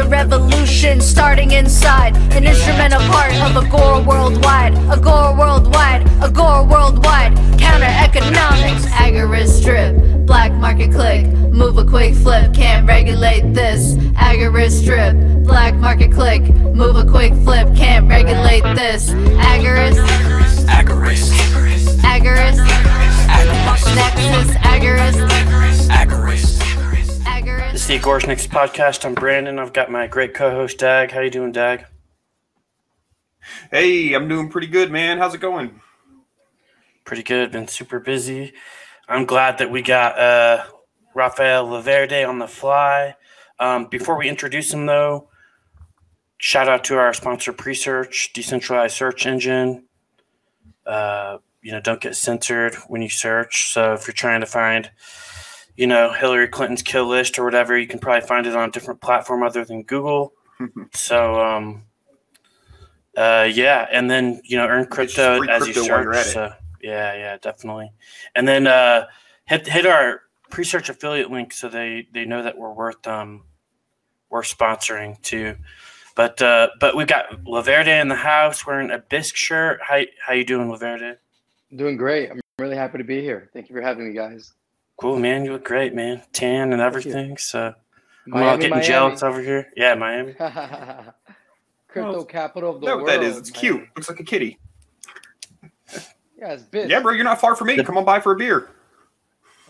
the revolution starting inside. An instrument of heart of Agora worldwide. Agora worldwide, Agora worldwide. Counter-economics, Agorist drip. Black market click, move a quick flip. Can't regulate this, Agorist drip. Black market click, move a quick flip. Can't regulate this, Agorist. Agorist. Agorist. Agorist. Nexus, Agorist. Agorist. This is the Agris Nexus podcast. I'm Brandon. I've got my great co-host Dag. How you doing, Dag? Hey, I'm doing pretty good, man. How's it going? Pretty good. Been super busy. I'm glad that we got Rafael Laverde on the fly. Before we introduce him, though, shout out to our sponsor, Presearch, decentralized search engine. Don't get censored when you search. So if you're trying to find Hillary Clinton's kill list or whatever, you can probably find it on a different platform other than Google. So, and then, earn crypto as you search. So, yeah, definitely. And then hit our Presearch affiliate link so they know that we're worth sponsoring too. But we've got Laverde in the house wearing a bisque shirt. How you doing, Laverde? Doing great. I'm really happy to be here. Thank you for having me, guys. Cool, man. You look great, man. Tan and everything. So I'm all getting jealous over here. Yeah, Miami. Crypto capital of the world. What that is. It's Miami. Cute. Looks like a kitty. Yeah, it's big. Yeah, bro, you're not far from me. Come on by for a beer.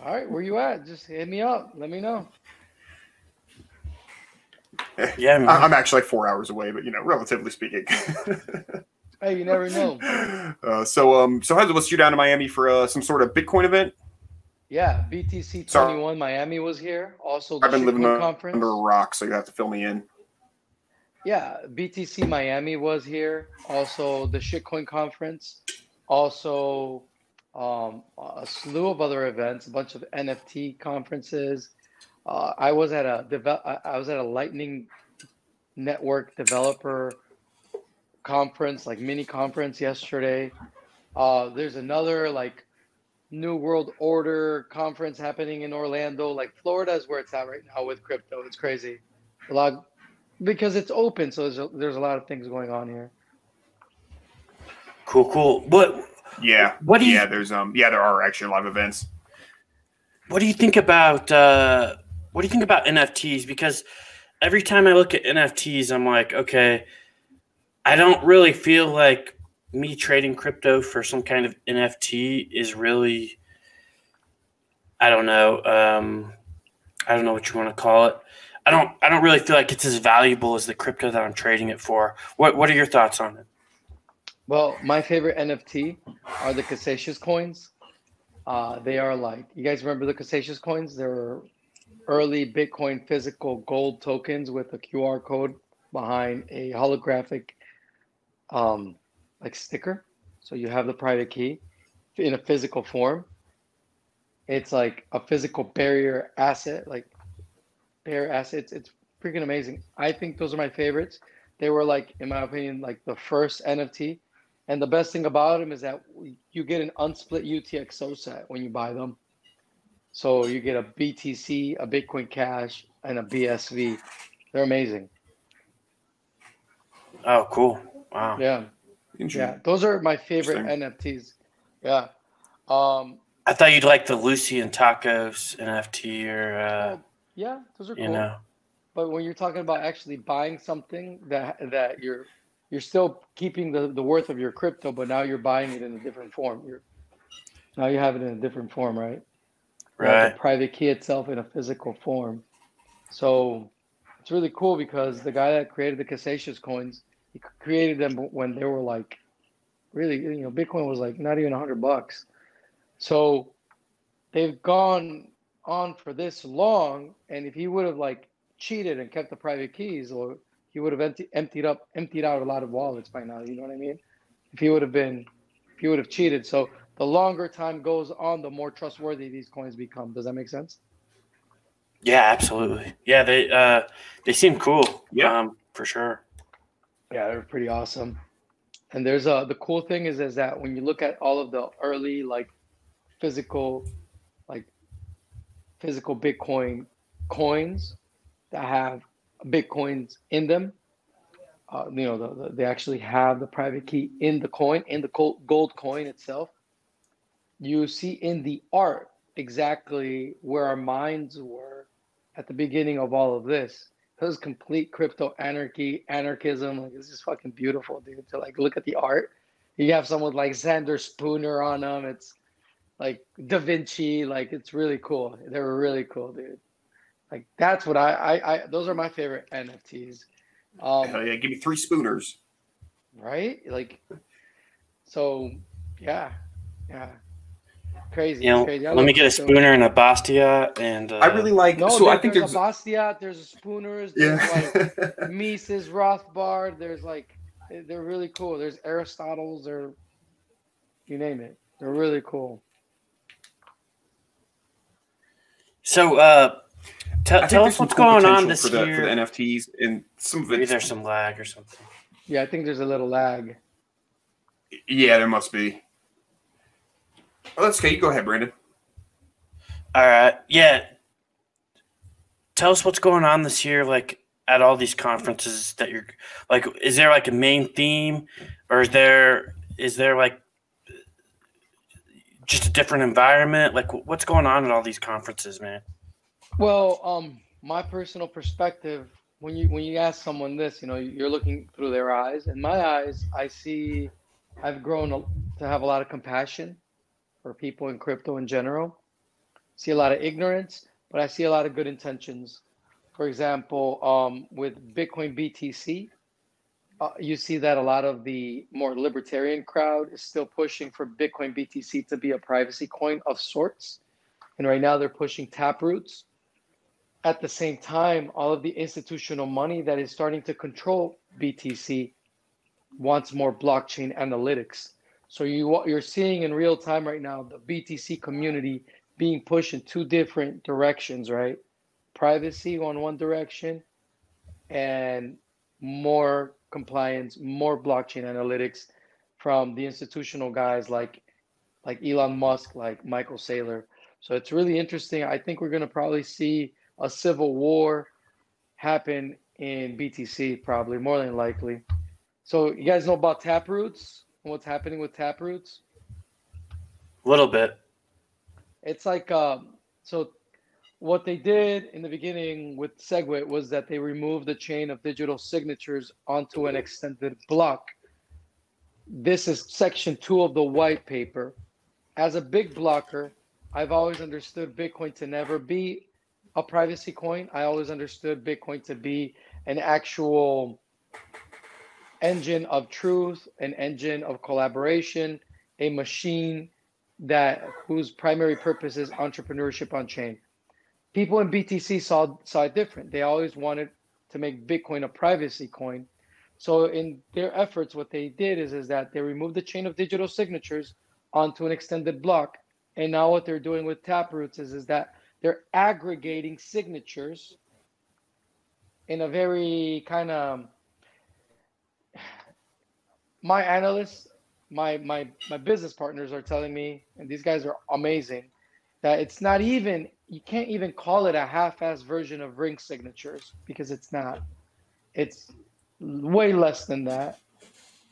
All right, where you at? Just hit me up. Let me know. Yeah, man. I'm actually 4 hours away, but, relatively speaking. Hey, you never know. So how's it was you down to Miami for some sort of Bitcoin event? Yeah, BTC 21 Miami was here. Also, I've been living under a rock, so you have to fill me in. Yeah, BTC Miami was here. Also, the Shitcoin Conference. Also, a slew of other events, a bunch of NFT conferences. I was at a Lightning Network developer conference, like mini conference yesterday. There's another New World Order conference happening in Orlando. Florida is where it's at right now with crypto. It's crazy. A lot because it's open, so there's a lot of things going on here. Cool. There are actually a lot of events. What do you think about NFTs? Because every time I look at NFTs, I'm like, okay, I don't really feel like me trading crypto for some kind of NFT is really, I don't know what you want to call it. I don't really feel like it's as valuable as the crypto that I'm trading it for. What are your thoughts on it? Well, my favorite NFT are the Casascius coins. They are you guys remember the Casascius coins? They're early Bitcoin physical gold tokens with a QR code behind a holographic, sticker. So you have the private key in a physical form. It's like a physical barrier asset, It's freaking amazing. I think those are my favorites. They were in my opinion, the first NFT. And the best thing about them is that you get an unsplit UTXO set when you buy them. So you get a BTC, a Bitcoin Cash, and a BSV. They're amazing. Oh, cool. Wow. Yeah. Yeah, those are my favorite NFTs. Yeah. I thought you'd like the Lucy and Tacos NFT or yeah, those are cool. But when you're talking about actually buying something that you're still keeping the worth of your crypto, but now you're buying it in a different form. Now you have it in a different form, right? Right. Like the private key itself in a physical form. So it's really cool because the guy that created the Casascius coins, he created them when they were really, Bitcoin was not even $100. So they've gone on for this long. And if he would have cheated and kept the private keys, or he would have emptied out a lot of wallets by now. You know what I mean? If he would have cheated. So the longer time goes on, the more trustworthy these coins become. Does that make sense? Yeah, absolutely. Yeah. They seem cool. Yeah, for sure. Yeah, they're pretty awesome. And there's the cool thing is that when you look at all of the early physical Bitcoin coins that have Bitcoins in them. You know, they actually have the private key in the coin, in the gold coin itself. You see in the art exactly where our minds were at the beginning of all of this. It was complete crypto anarchy, anarchism. Like, it's just fucking beautiful, dude, to like look at the art. You have someone like Xander Spooner on them. It's like Da Vinci. Like, it's really cool. They were really cool, dude. Like, that's what I those are my favorite NFTs. Hell yeah, give me three Spooners. Right? Like, so yeah. Crazy. You know, crazy. Let me get a Spooner and a Bastiat, and I really like. No, so I think there's a Bastiat, there's a Spooners, there's like Mises, Rothbard. There's like, they're really cool. There's Aristotle's, or you name it. They're really cool. So, tell us what's going on this year for the NFTs, and some of it. Maybe there's some lag or something. Yeah, I think there's a little lag. Yeah, there must be. Oh, that's okay. You go ahead, Brandon. All right. Yeah. Tell us what's going on this year, like at all these conferences that you're like. Is there like a main theme, or is there like just a different environment? Like, what's going on at all these conferences, man? Well, my personal perspective, when you ask someone this, you know, you're looking through their eyes. In my eyes, I see I've grown to have a lot of compassion for people in crypto in general. See a lot of ignorance, but I see a lot of good intentions. For example, with Bitcoin BTC, you see that a lot of the more libertarian crowd is still pushing for Bitcoin BTC to be a privacy coin of sorts. And right now they're pushing Taproots. At the same time, all of the institutional money that is starting to control BTC wants more blockchain analytics. So you're seeing in real time right now the BTC community being pushed in two different directions, right? Privacy on one direction, and more compliance, more blockchain analytics from the institutional guys like Elon Musk, like Michael Saylor. So it's really interesting. I think we're going to probably see a civil war happen in BTC, probably, more than likely. So you guys know about Taproots? What's happening with Taproots? A little bit. It's like, so what they did in the beginning with SegWit was that they removed the chain of digital signatures onto an extended block. This is section 2 of the white paper. As a big blocker, I've always understood Bitcoin to never be a privacy coin. I always understood Bitcoin to be an actual engine of truth, an engine of collaboration, a machine that whose primary purpose is entrepreneurship on chain. People in BTC saw it different. They always wanted to make Bitcoin a privacy coin. So in their efforts, what they did is that they removed the chain of digital signatures onto an extended block. And now what they're doing with Taproots is that they're aggregating signatures in a very kind of... My analysts, my business partners are telling me, and these guys are amazing, that it's not even, you can't even call it a half-assed version of ring signatures, because it's not. It's way less than that.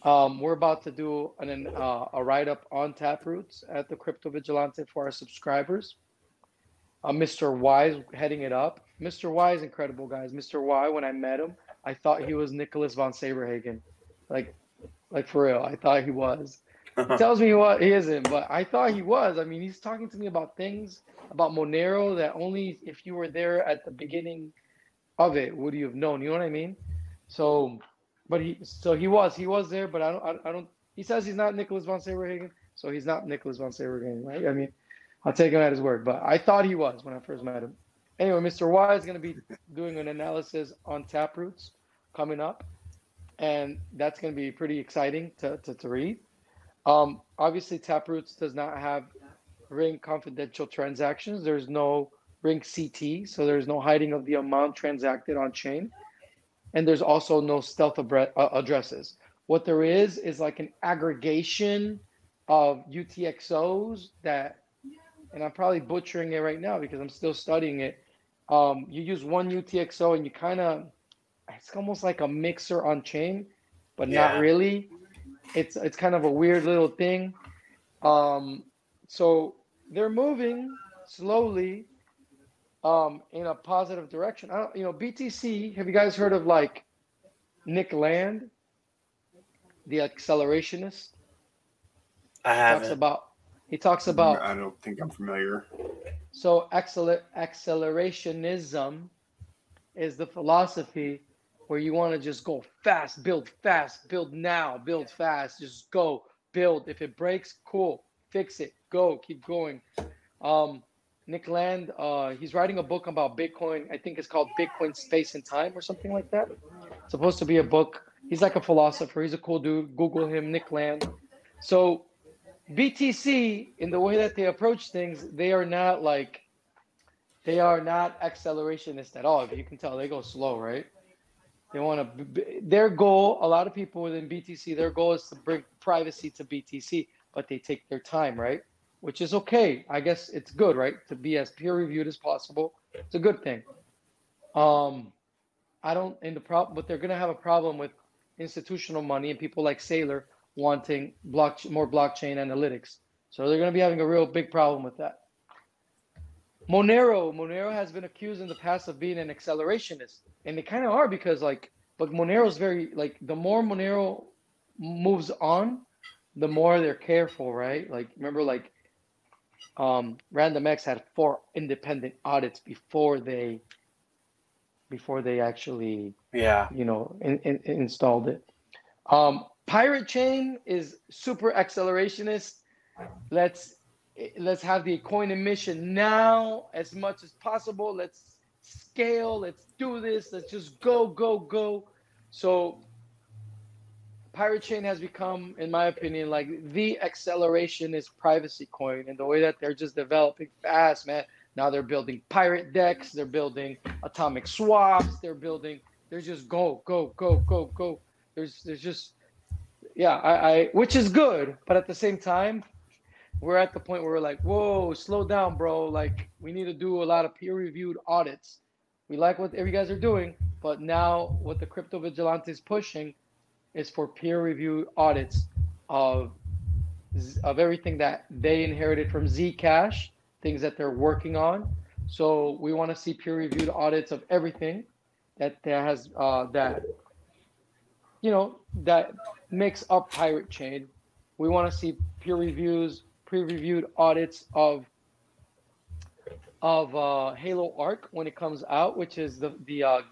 We're about to do a write-up on Taproots at the Crypto Vigilante for our subscribers. Mr. Y is heading it up. Mr. Y is incredible, guys. Mr. Y, when I met him, I thought he was Nicholas von Saberhagen. Like for real, I thought he was. He tells me what he isn't, but I thought he was. I mean, he's talking to me about things about Monero that only if you were there at the beginning of it would you have known. You know what I mean? So, but he was there. But I don't. He says he's not Nicholas von Saberhagen, so he's not Nicholas von Saberhagen, right? I mean, I'll take him at his word. But I thought he was when I first met him. Anyway, Mr. Y is going to be doing an analysis on Taproots coming up. And that's going to be pretty exciting to read. Obviously, Taproots does not have ring confidential transactions. There's no ring CT, so there's no hiding of the amount transacted on chain. And there's also no stealth addresses. What there is like an aggregation of UTXOs that, and I'm probably butchering it right now because I'm still studying it. You use one UTXO and you kind of it's almost like a mixer on chain, but not really. It's kind of a weird little thing. So they're moving slowly in a positive direction. I don't, you know, BTC, have you guys heard of like Nick Land, the accelerationist? I haven't. He talks about. I don't think I'm familiar. So accelerationism is the philosophy where you want to just go fast, build now, build fast, just go build. If it breaks, cool, fix it, go, keep going. Nick Land, he's writing a book about Bitcoin. I think it's called Bitcoin Space and Time or something like that. It's supposed to be a book. He's like a philosopher. He's a cool dude. Google him, Nick Land. So BTC, in the way that they approach things, they are not accelerationist at all. You can tell they go slow, right? They want to. Their goal, a lot of people within BTC, their goal is to bring privacy to BTC, but they take their time, right? Which is okay. I guess it's good, right? To be as peer-reviewed as possible. It's a good thing. But they're going to have a problem with institutional money and people like Saylor wanting more blockchain analytics. So they're going to be having a real big problem with that. Monero has been accused in the past of being an accelerationist. And they kind of are because, like, but Monero's very, like, the more Monero moves on, the more they're careful, right? Like, remember, like, Random X had 4 independent audits before they actually, installed it. Pirate Chain is super accelerationist. Let's have the coin emission now as much as possible. Let's scale. Let's do this. Let's just go. So Pirate Chain has become, in my opinion, like the accelerationist privacy coin, and the way that they're just developing fast, man. Now they're building pirate decks, they're building atomic swaps, they're just go. There's just, which is good, but at the same time, we're at the point where we're like, whoa, slow down, bro. Like, we need to do a lot of peer-reviewed audits. We like what you guys are doing, but now what the crypto vigilante is pushing is for peer-reviewed audits of everything that they inherited from Zcash, things that they're working on. So we want to see peer-reviewed audits of everything that makes up Pirate Chain. We want to see peer-reviewed audits of Halo Arc when it comes out, which is the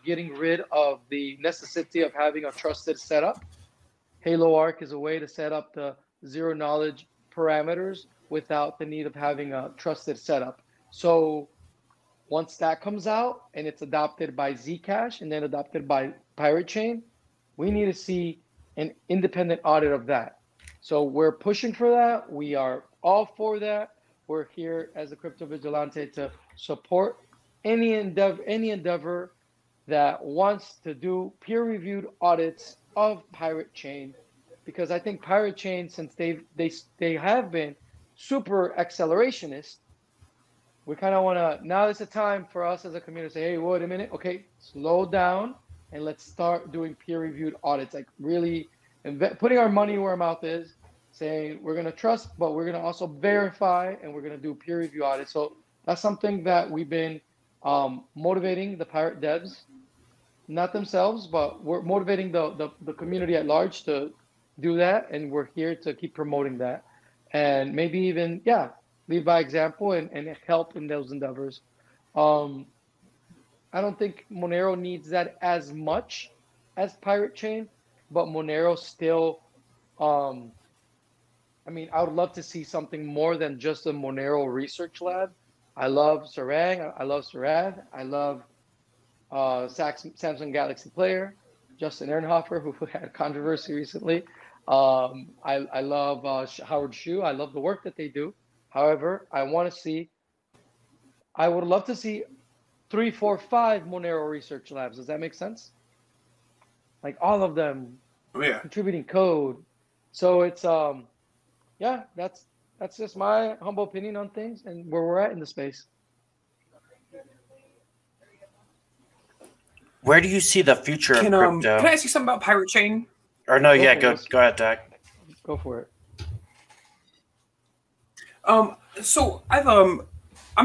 getting rid of the necessity of having a trusted setup. Halo Arc is a way to set up the zero knowledge parameters without the need of having a trusted setup. So once that comes out and it's adopted by Zcash and then adopted by Pirate Chain, we need to see an independent audit of that. So we're pushing for that. We are all for that. We're here as a crypto vigilante to support any endeavor that wants to do peer-reviewed audits of Pirate Chain, because I think Pirate Chain, since they have been super accelerationist, we kind of want to, now is the time for us as a community to say, hey, wait a minute, okay, slow down and let's start doing peer-reviewed audits, like really putting our money where our mouth is, saying we're going to trust, but we're going to also verify and we're going to do peer review audits. So that's something that we've been motivating the pirate devs, not themselves, but we're motivating the community at large to do that. And we're here to keep promoting that and maybe even, lead by example and help in those endeavors. I don't think Monero needs that as much as Pirate Chain, but Monero still, I would love to see something more than just a Monero Research Lab. I love Sarang. I love Sarad. I love Samsung Galaxy Player, Justin Ehrenhofer, who had a controversy recently. I love Howard Shu. I love the work that they do. However, I would love to see 3, 4, 5 Monero Research Labs. Does that make sense? Like all of them contributing code. So it's... that's just my humble opinion on things and where we're at in the space. Where do you see the future of crypto? Can I ask you something about Pirate Chain? Or no, go ahead, Dag. Go for it. So I'm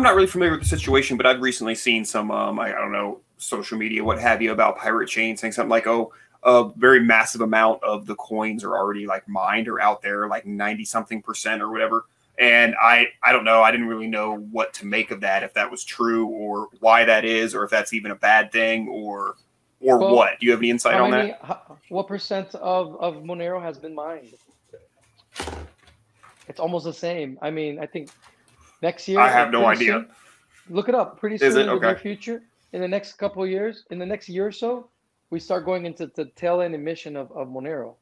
not really familiar with the situation, but I've recently seen some, I don't know, social media, what have you, about Pirate Chain saying something like, oh, a very massive amount of the coins are already like mined or out there, like 90-something% or whatever. And I don't know. I didn't really know what to make of that, if that was true or why that is, or if that's even a bad thing or well, what. Do you have any insight on that? What percent of Monero has been mined? It's almost the same. I mean, I think next year. I have no idea. Soon, look it up. Pretty soon in the near future, in the next couple of years, in the next year or so, we start going into the tail end emission of Monero.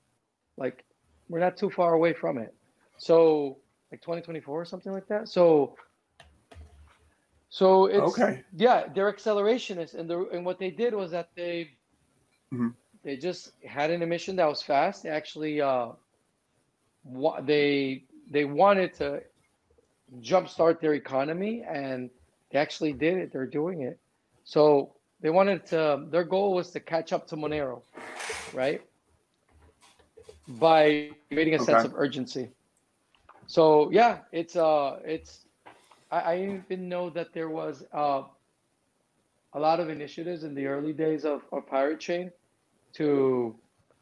Like, we're not too far away from it. So, like 2024 or something like that. So it's yeah, they're accelerationists, and what they did was that they they just had an emission that was fast. They actually they wanted to jumpstart their economy, and they actually did it. They're doing it. So they wanted to. Their goal was to catch up to Monero, right? By creating a sense of urgency. So yeah, it's. I even know that there was a lot of initiatives in the early days of Pirate Chain to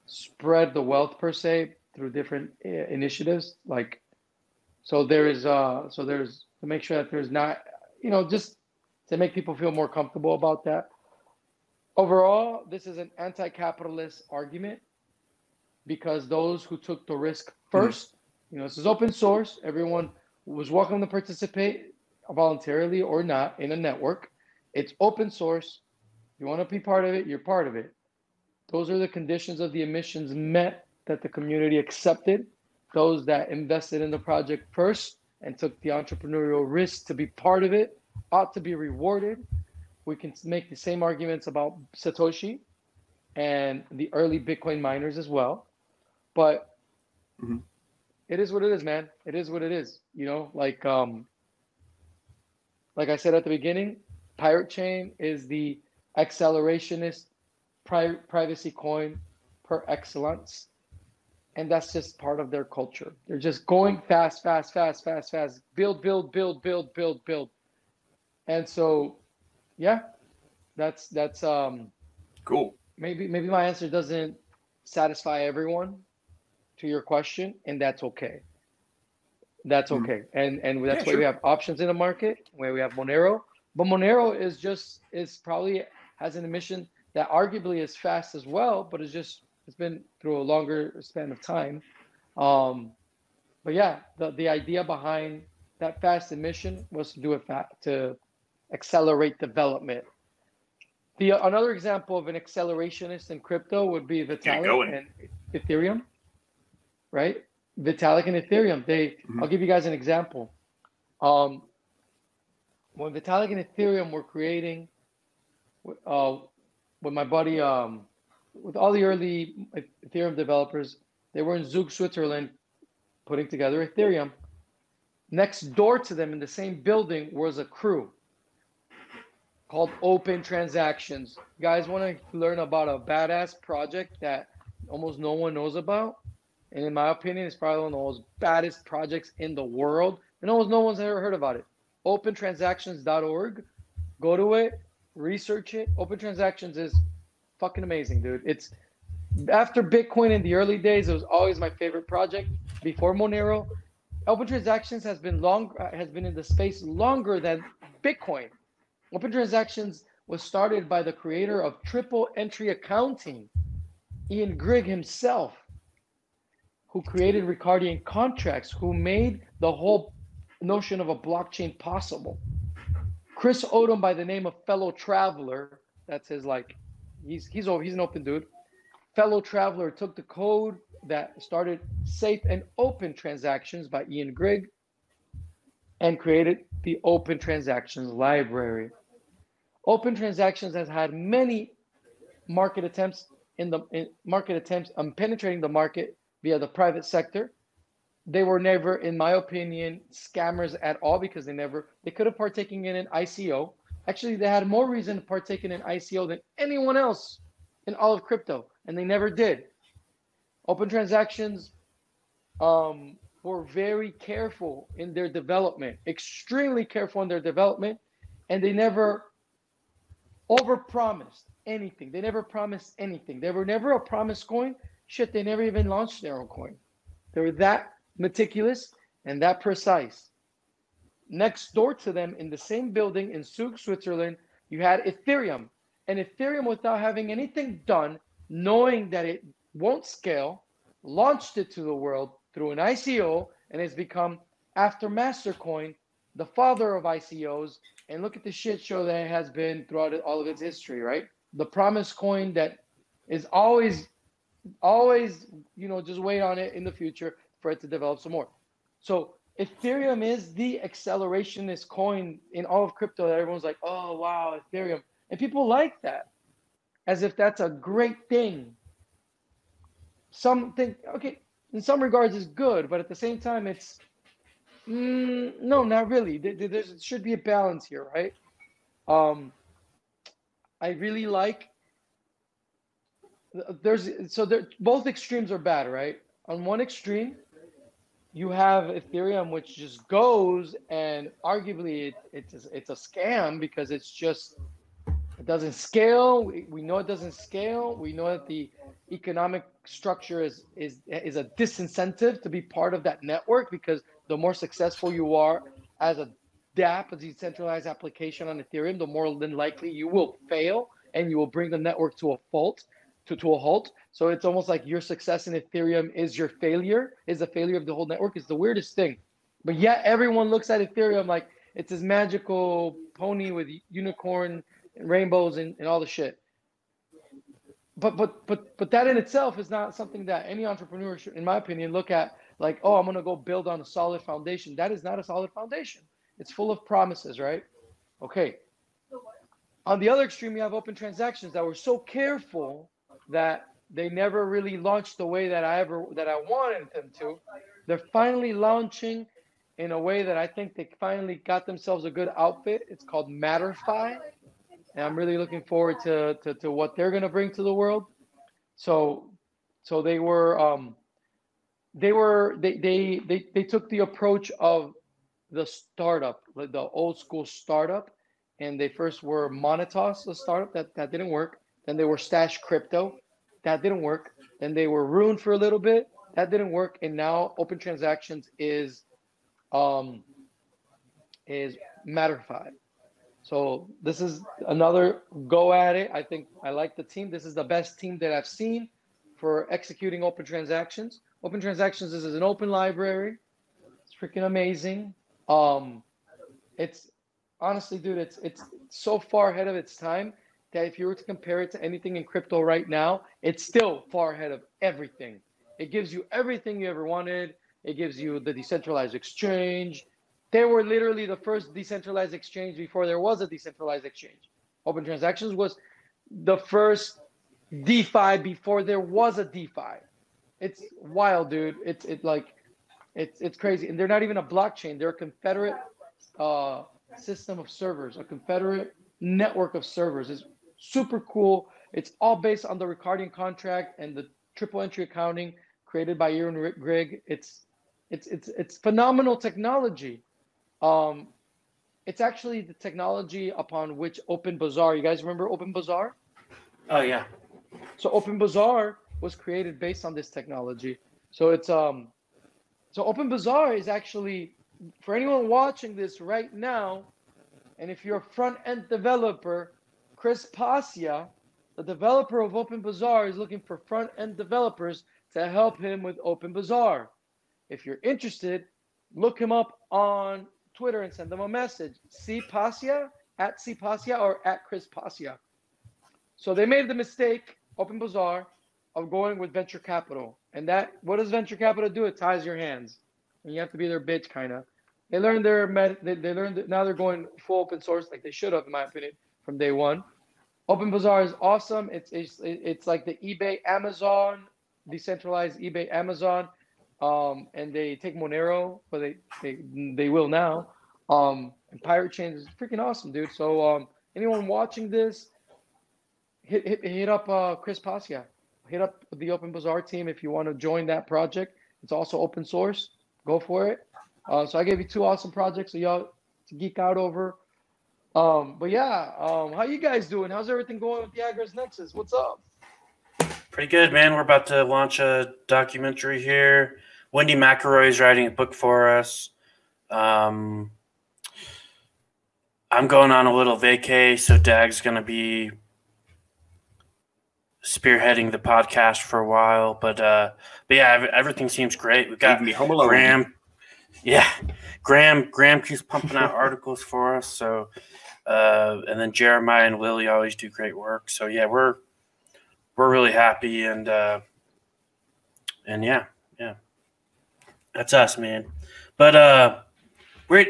spread the wealth per se through different initiatives. Like, so there's to make sure that there's not, just to make people feel more comfortable about that. Overall, this is an anti-capitalist argument because those who took the risk first. This is open source. Everyone was welcome to participate voluntarily or not in a network. It's open source. You want to be part of it, you're part of it. Those are the conditions of the emissions met that the community accepted. Those that invested in the project first and took the entrepreneurial risk to be part of it ought to be rewarded. We can make the same arguments about Satoshi and the early Bitcoin miners as well. But it is what it is, man. It is what it is. Like I said at the beginning, Pirate Chain is the accelerationist privacy coin per excellence. And that's just part of their culture. They're just going fast. Build. And so, yeah, that's cool. Maybe my answer doesn't satisfy everyone to your question, and that's okay. And that's why we have options in the market, where we have Monero. But Monero is probably has an emission that arguably is fast as well, but it's been through a longer span of time. But yeah, the idea behind that fast emission was to do it to accelerate development. Another example of an accelerationist in crypto would be Vitalik and Ethereum. Right? Vitalik and Ethereum. I'll give you guys an example. When Vitalik and Ethereum were creating, with my buddy, with all the early Ethereum developers, they were in Zug, Switzerland, putting together Ethereum. Next door to them in the same building was a crew called Open Transactions. You guys want to learn about a badass project that almost no one knows about? And in my opinion, it's probably one of the most baddest projects in the world. And almost no one's ever heard about it. OpenTransactions.org. Go to it. Research it. Open Transactions is fucking amazing, dude. It's after Bitcoin in the early days, it was always my favorite project before Monero. Open Transactions has been in the space longer than Bitcoin. Open Transactions was started by the creator of triple entry accounting, Ian Grigg himself, who created Ricardian contracts, who made the whole notion of a blockchain possible. Chris Odom, by the name of Fellow Traveler, that's his he's an open dude. Fellow Traveler took the code that started Safe and Open Transactions by Ian Grigg and created the Open Transactions library. Open Transactions has had many market attempts on penetrating the market via the private sector. They were never, in my opinion, scammers at all, because they could have partaken in an ICO, Actually, they had more reason to partake in an ICO than anyone else in all of crypto, and they never did. Open Transactions were very careful in their development, extremely careful in their development, and they never overpromised anything. They never promised anything. They were never a promise coin. Shit, they never even launched their own coin. They were that meticulous and that precise. Next door to them in the same building in Zug, Switzerland, you had Ethereum. And Ethereum, without having anything done, knowing that it won't scale, launched it to the world through an ICO and has become, after Mastercoin, the father of ICOs. And look at the shit show that it has been throughout all of its history, right? The promise coin that is always, you know, just wait on it in the future for it to develop some more. So Ethereum is the accelerationist coin in all of crypto that everyone's like, oh, wow, Ethereum. And people like that as if that's a great thing. Some think, okay, in some regards it's good, but at the same time it's, no, not really. There should be a balance here, right? I really like, both extremes are bad, right? On one extreme, you have Ethereum, which just goes, and arguably it's a scam because it doesn't scale. We know it doesn't scale. We know that the economic structure is a disincentive to be part of that network, because the more successful you are as a DApp, a decentralized application on Ethereum, the more than likely you will fail and you will bring the network to a fault. To a halt. So it's almost like your success in Ethereum is your failure, is the failure of the whole network. It's the weirdest thing. But yet everyone looks at Ethereum like it's this magical pony with unicorn and rainbows and all the shit. But that in itself is not something that any entrepreneur should, in my opinion, look at like, oh, I'm going to go build on a solid foundation. That is not a solid foundation. It's full of promises, right? Okay. On the other extreme, you have Open Transactions that were so careful that they never really launched the way that I wanted them to. They're finally launching in a way that I think they finally got themselves a good outfit. It's called Matterfi, and I'm really looking forward to what they're going to bring to the world. So they took the approach of the startup, the old school startup, and they first were Monetos, the startup that didn't work. Then they were Stash Crypto. That didn't work. Then they were Ruined for a little bit. That didn't work. And now Open Transactions is Matterfi. So this is another go at it. I think I like the team. This is the best team that I've seen for executing Open Transactions. Open Transactions is an open library. It's freaking amazing. It's honestly, dude, it's so far ahead of its time that if you were to compare it to anything in crypto right now, it's still far ahead of everything. It gives you everything you ever wanted. It gives you the decentralized exchange. They were literally the first decentralized exchange before there was a decentralized exchange. Open Transactions was the first DeFi before there was a DeFi. It's wild, dude. It's crazy. And they're not even a blockchain. They're a confederate system of servers, a confederate network of servers. Is super cool. It's all based on the Ricardian contract and the triple entry accounting created by Ian Grigg. It's phenomenal technology. It's actually the technology upon which Open Bazaar, you guys remember Open Bazaar? Oh yeah. So Open Bazaar was created based on this technology. So it's so Open Bazaar is actually, for anyone watching this right now, and if you're a front-end developer, Chris Pacia, the developer of Open Bazaar, is looking for front-end developers to help him with Open Bazaar. If you're interested, look him up on Twitter and send him a message. @CPacia or @ChrisPacia. So they made the mistake, Open Bazaar, of going with venture capital. And that, what does venture capital do? It ties your hands. And you have to be their bitch, kind of. They learned now they're going full open source, like they should have, in my opinion, from day one. Open Bazaar is awesome. It's like the eBay Amazon, decentralized eBay Amazon, and they take Monero, but they will now. And Pirate Chain is freaking awesome, dude. So anyone watching this, hit up Chris Pacia. Hit up the Open Bazaar team if you want to join that project. It's also open source. Go for it. So I gave you two awesome projects so y'all to geek out over. But yeah, how you guys doing? How's everything going with the Agris Nexus? What's up? Pretty good, man. We're about to launch a documentary here. Wendy McElroy's writing a book for us. I'm going on a little vacay, so Dag's going to be spearheading the podcast for a while. But yeah, everything seems great. We've got Graham. Yeah, Graham keeps pumping out articles for us. So, and then Jeremiah and Lily always do great work. So yeah, we're really happy and yeah, that's us, man. But where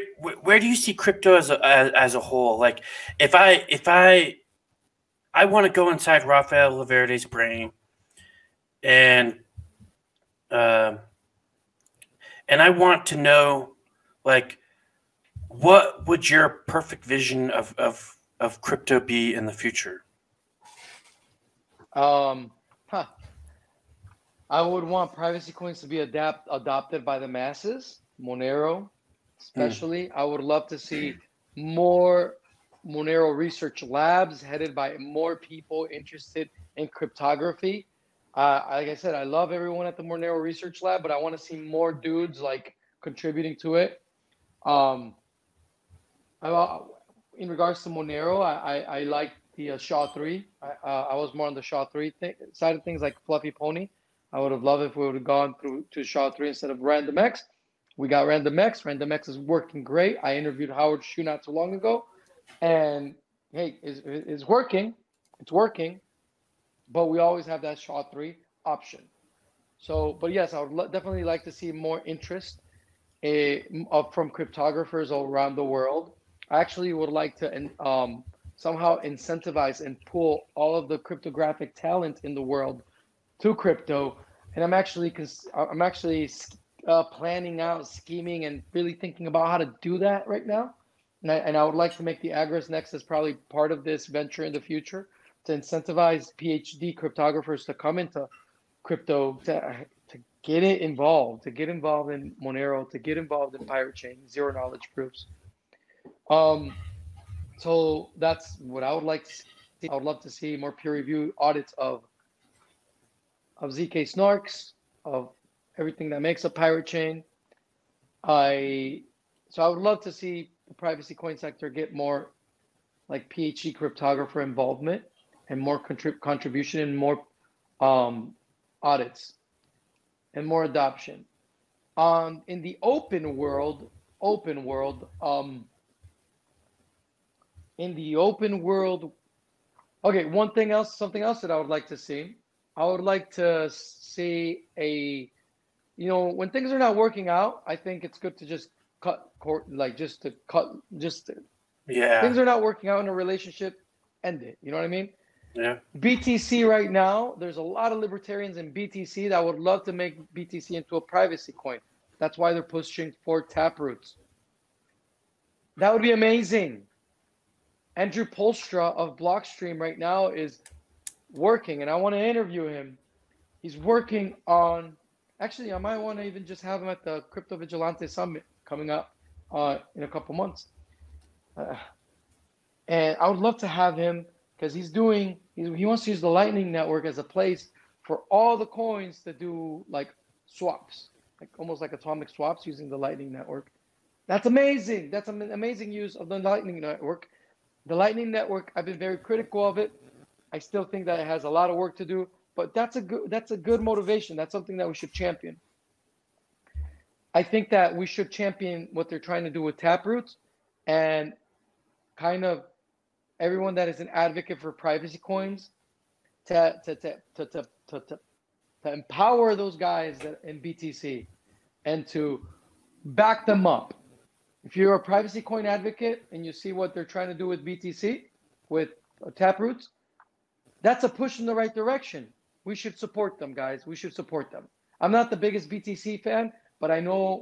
do you see crypto as a whole? Like, if I want to go inside Rafael Laverde's brain and I want to know, like, what would your perfect vision of crypto be in the future? I would want privacy coins to be adopted by the masses, Monero especially. I would love to see more Monero research labs headed by more people interested in cryptography. Like I said, I love everyone at the Monero Research Lab, but I want to see more dudes like contributing to it. In regards to Monero, I like the SHA 3. I was more on the SHA 3 side of things, like Fluffy Pony. I would have loved if we would have gone through to SHA 3 instead of Random X. We got Random X. Random X is working great. I interviewed Howard Shu not so long ago, and hey, it's working. It's working. But we always have that SHA 3 option. So, but yes, I would definitely like to see more interest from cryptographers all around the world. I actually would like to somehow incentivize and pull all of the cryptographic talent in the world to crypto. And I'm actually planning out, scheming, and really thinking about how to do that right now. And I would like to make the Agris Nexus probably part of this venture in the future, to incentivize PhD cryptographers to come into crypto, to get it involved, to get involved in Monero, to get involved in Pirate Chain, zero knowledge proofs. So that's what I would like to see. I would love to see more peer-reviewed audits of ZK Snarks, of everything that makes a Pirate Chain. So I would love to see the privacy coin sector get more like PhD cryptographer involvement, and more contribution, and more audits, and more adoption. In the open world, okay, something else that I would like to see. I would like to see when things are not working out, I think it's good to just things are not working out in a relationship, end it. You know what I mean? Yeah. BTC right now, there's a lot of libertarians in BTC that would love to make BTC into a privacy coin. That's why they're pushing for Taproots. That would be amazing. Andrew Polstra of Blockstream right now is working, and I want to interview him. He's working on, actually, I might want to even just have him at the Crypto Vigilante Summit coming up in a couple months. And I would love to have him, because he wants to use the Lightning Network as a place for all the coins to do like swaps, like almost like atomic swaps using the Lightning Network. That's amazing. That's an amazing use of the Lightning Network. The Lightning Network, I've been very critical of it. I still think that it has a lot of work to do, but that's a good motivation. That's something that we should champion. I think that we should champion what they're trying to do with Taproots, and kind of everyone that is an advocate for privacy coins to empower those guys in BTC and to back them up. If you're a privacy coin advocate and you see what they're trying to do with BTC, with Taproots, that's a push in the right direction. We should support them, guys. We should support them. I'm not the biggest BTC fan, but I know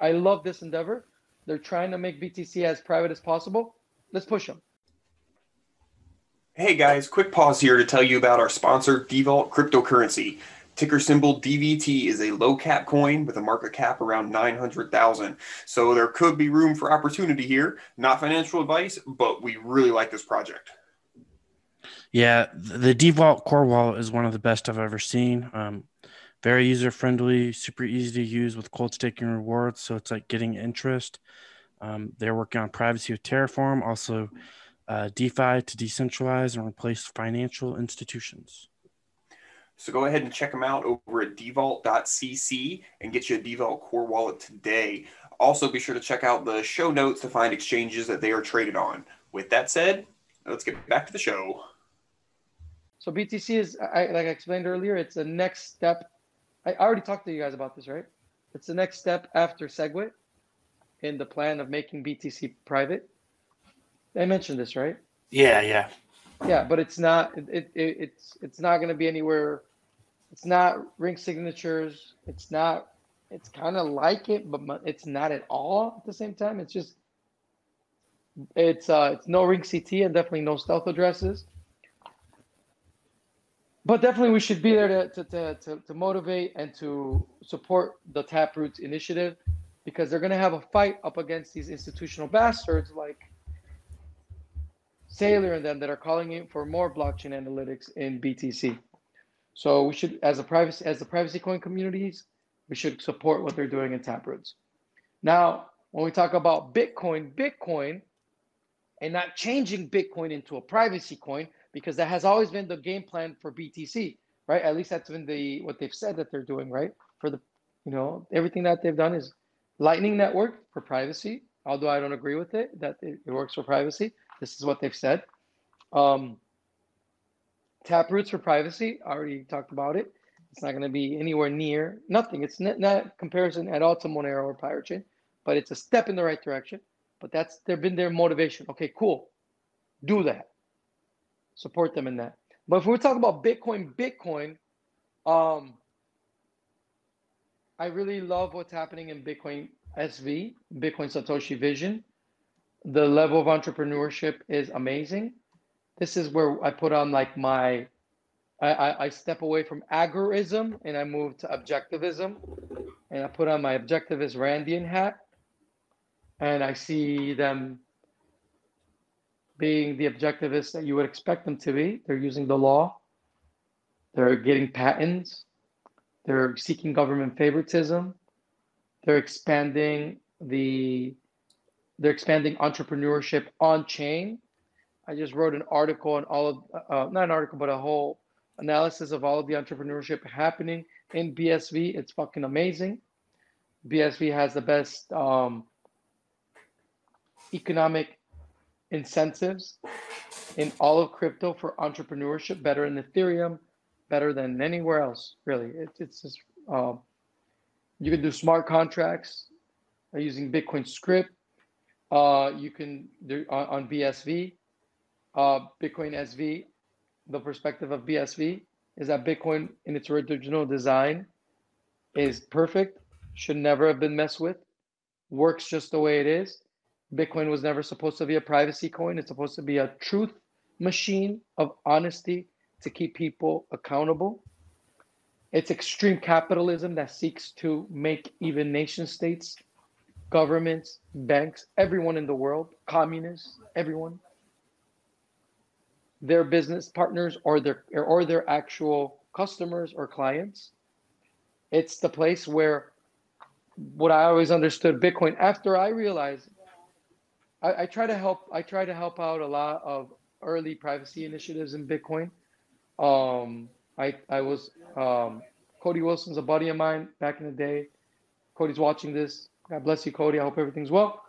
I love this endeavor. They're trying to make BTC as private as possible. Let's push them. Hey guys, quick pause here to tell you about our sponsor, DeVault Cryptocurrency. Ticker symbol DVT is a low cap coin with a market cap around 900,000. So there could be room for opportunity here. Not financial advice, but we really like this project. Yeah, the DeVault core wallet is one of the best I've ever seen. Very user friendly, super easy to use with cold staking rewards. So it's like getting interest. They're working on privacy with Terraform, also DeFi to decentralize and replace financial institutions. So go ahead and check them out over at devault.cc and get you a DeVault core wallet today. Also, be sure to check out the show notes to find exchanges that they are traded on. With that said, let's get back to the show. So BTC is, like I explained earlier, it's the next step. I already talked to you guys about this, right? It's the next step after SegWit in the plan of making BTC private. I mentioned this, right? Yeah, but it's not going to be anywhere. It's not ring signatures. It's not, it's kind of like it, but it's not at all at the same time. It's just, it's no ring CT and definitely no stealth addresses. But definitely we should be there to motivate and to support the Taproots initiative, because they're going to have a fight up against these institutional bastards like Sailor and them that are calling in for more blockchain analytics in BTC. So we should, as the privacy coin communities, we should support what they're doing in Taproots. Now, when we talk about Bitcoin and not changing Bitcoin into a privacy coin, because that has always been the game plan for BTC, right? At least that's been what they've said that they're doing, right? For the, you know, everything that they've done is Lightning Network for privacy, although I don't agree with it, that it works for privacy. This is what they've said. Taproots for privacy, I already talked about it. It's not going to be anywhere near nothing. It's not comparison at all to Monero or Pirate Chain, but it's a step in the right direction. But that's their motivation. Okay, cool. Do that. Support them in that. But if we're talking about Bitcoin, I really love what's happening in Bitcoin SV, Bitcoin Satoshi Vision. The level of entrepreneurship is amazing. This is where I put on like my, I step away from agorism and I move to objectivism, and I put on my objectivist Randian hat, and I see them being the objectivists that you would expect them to be. They're using the law. They're getting patents. They're seeking government favoritism. They're expanding entrepreneurship on chain. I just wrote an article on all of, not an article, but a whole analysis of all of the entrepreneurship happening in BSV. It's fucking amazing. BSV has the best economic incentives in all of crypto for entrepreneurship, better than Ethereum, better than anywhere else, really. It's just, you can do smart contracts using Bitcoin script. You can do on BSV, Bitcoin SV. The perspective of BSV is that Bitcoin in its original design is perfect, should never have been messed with, works just the way it is. Bitcoin was never supposed to be a privacy coin. It's supposed to be a truth machine of honesty to keep people accountable. It's extreme capitalism that seeks to make even nation states, governments, banks, everyone in the world, communists, everyone, their business partners or their actual customers or clients. It's the place where what I always understood Bitcoin after I realized I try to help out a lot of early privacy initiatives in Bitcoin. I was Cody Wilson's a buddy of mine back in the day. Cody's watching this. God bless you, Cody. I hope everything's well.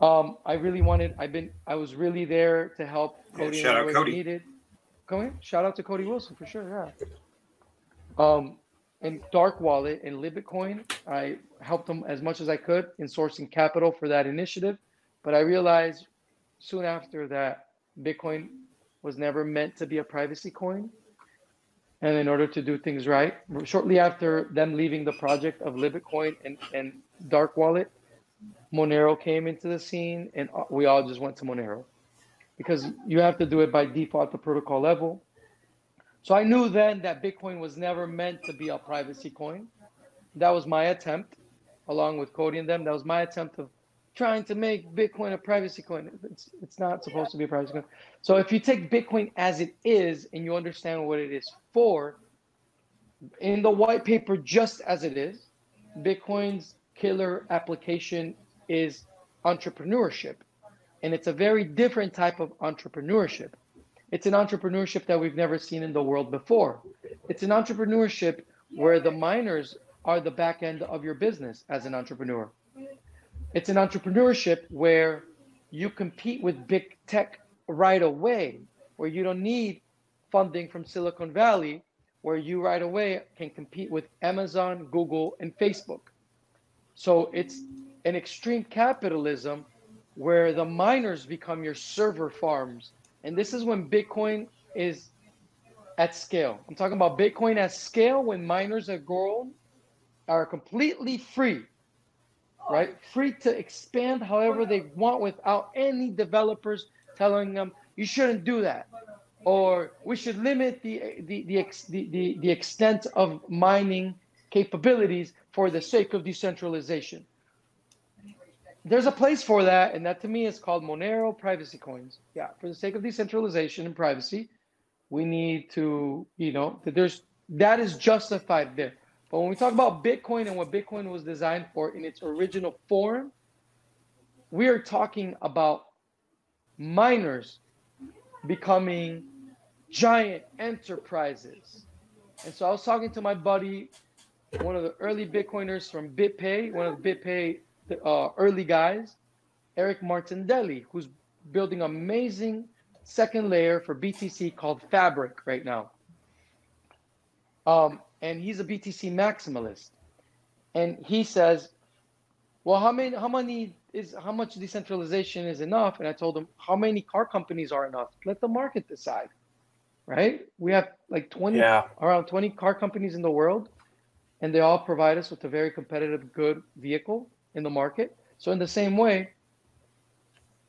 I was really there to help Cody. Yeah, shout out Cody. Needed. Go ahead. Shout out to Cody Wilson for sure. Yeah. And Dark Wallet and Libitcoin, I helped them as much as I could in sourcing capital for that initiative. But I realized soon after that Bitcoin was never meant to be a privacy coin. And in order to do things right, shortly after them leaving the project of Libitcoin and Dark Wallet, Monero came into the scene, and we all just went to Monero. because you have to do it by default at the protocol level. So I knew then that Bitcoin was never meant to be a privacy coin. That was my attempt, along with Cody and them. That was my attempt of trying to make Bitcoin a privacy coin. It's not supposed to be a privacy coin. So if you take Bitcoin as it is and you understand what it is for, in the white paper, just as it is, Bitcoin's killer application is entrepreneurship. And it's a very different type of entrepreneurship. It's an entrepreneurship that we've never seen in the world before. It's an entrepreneurship where the miners are the back end of your business as an entrepreneur. It's an entrepreneurship where you compete with big tech right away, where you don't need funding from Silicon Valley, where you right away can compete with Amazon, Google, and Facebook. So it's an extreme capitalism where the miners become your server farms. And this is when Bitcoin is at scale. I'm talking about Bitcoin at scale when miners are completely free, right? Free to expand however they want without any developers telling them, you shouldn't do that. Or we should limit the extent of mining capabilities for the sake of decentralization. There's a place for that, and that to me is called Monero privacy coins. Yeah, for the sake of decentralization and privacy, we need to, that is justified there. But when we talk about Bitcoin and what Bitcoin was designed for in its original form, we are talking about miners becoming giant enterprises. And so I was talking to my buddy, one of the early Bitcoiners from BitPay, one of the BitPay early guys, Eric Martindelli, who's building amazing second layer for BTC called Fabric right now. And he's a BTC maximalist. And he says, well, how much decentralization is enough? And I told him, how many car companies are enough? Let the market decide, right? We have like around 20 car companies in the world, and they all provide us with a very competitive, good vehicle in the market. So in the same way,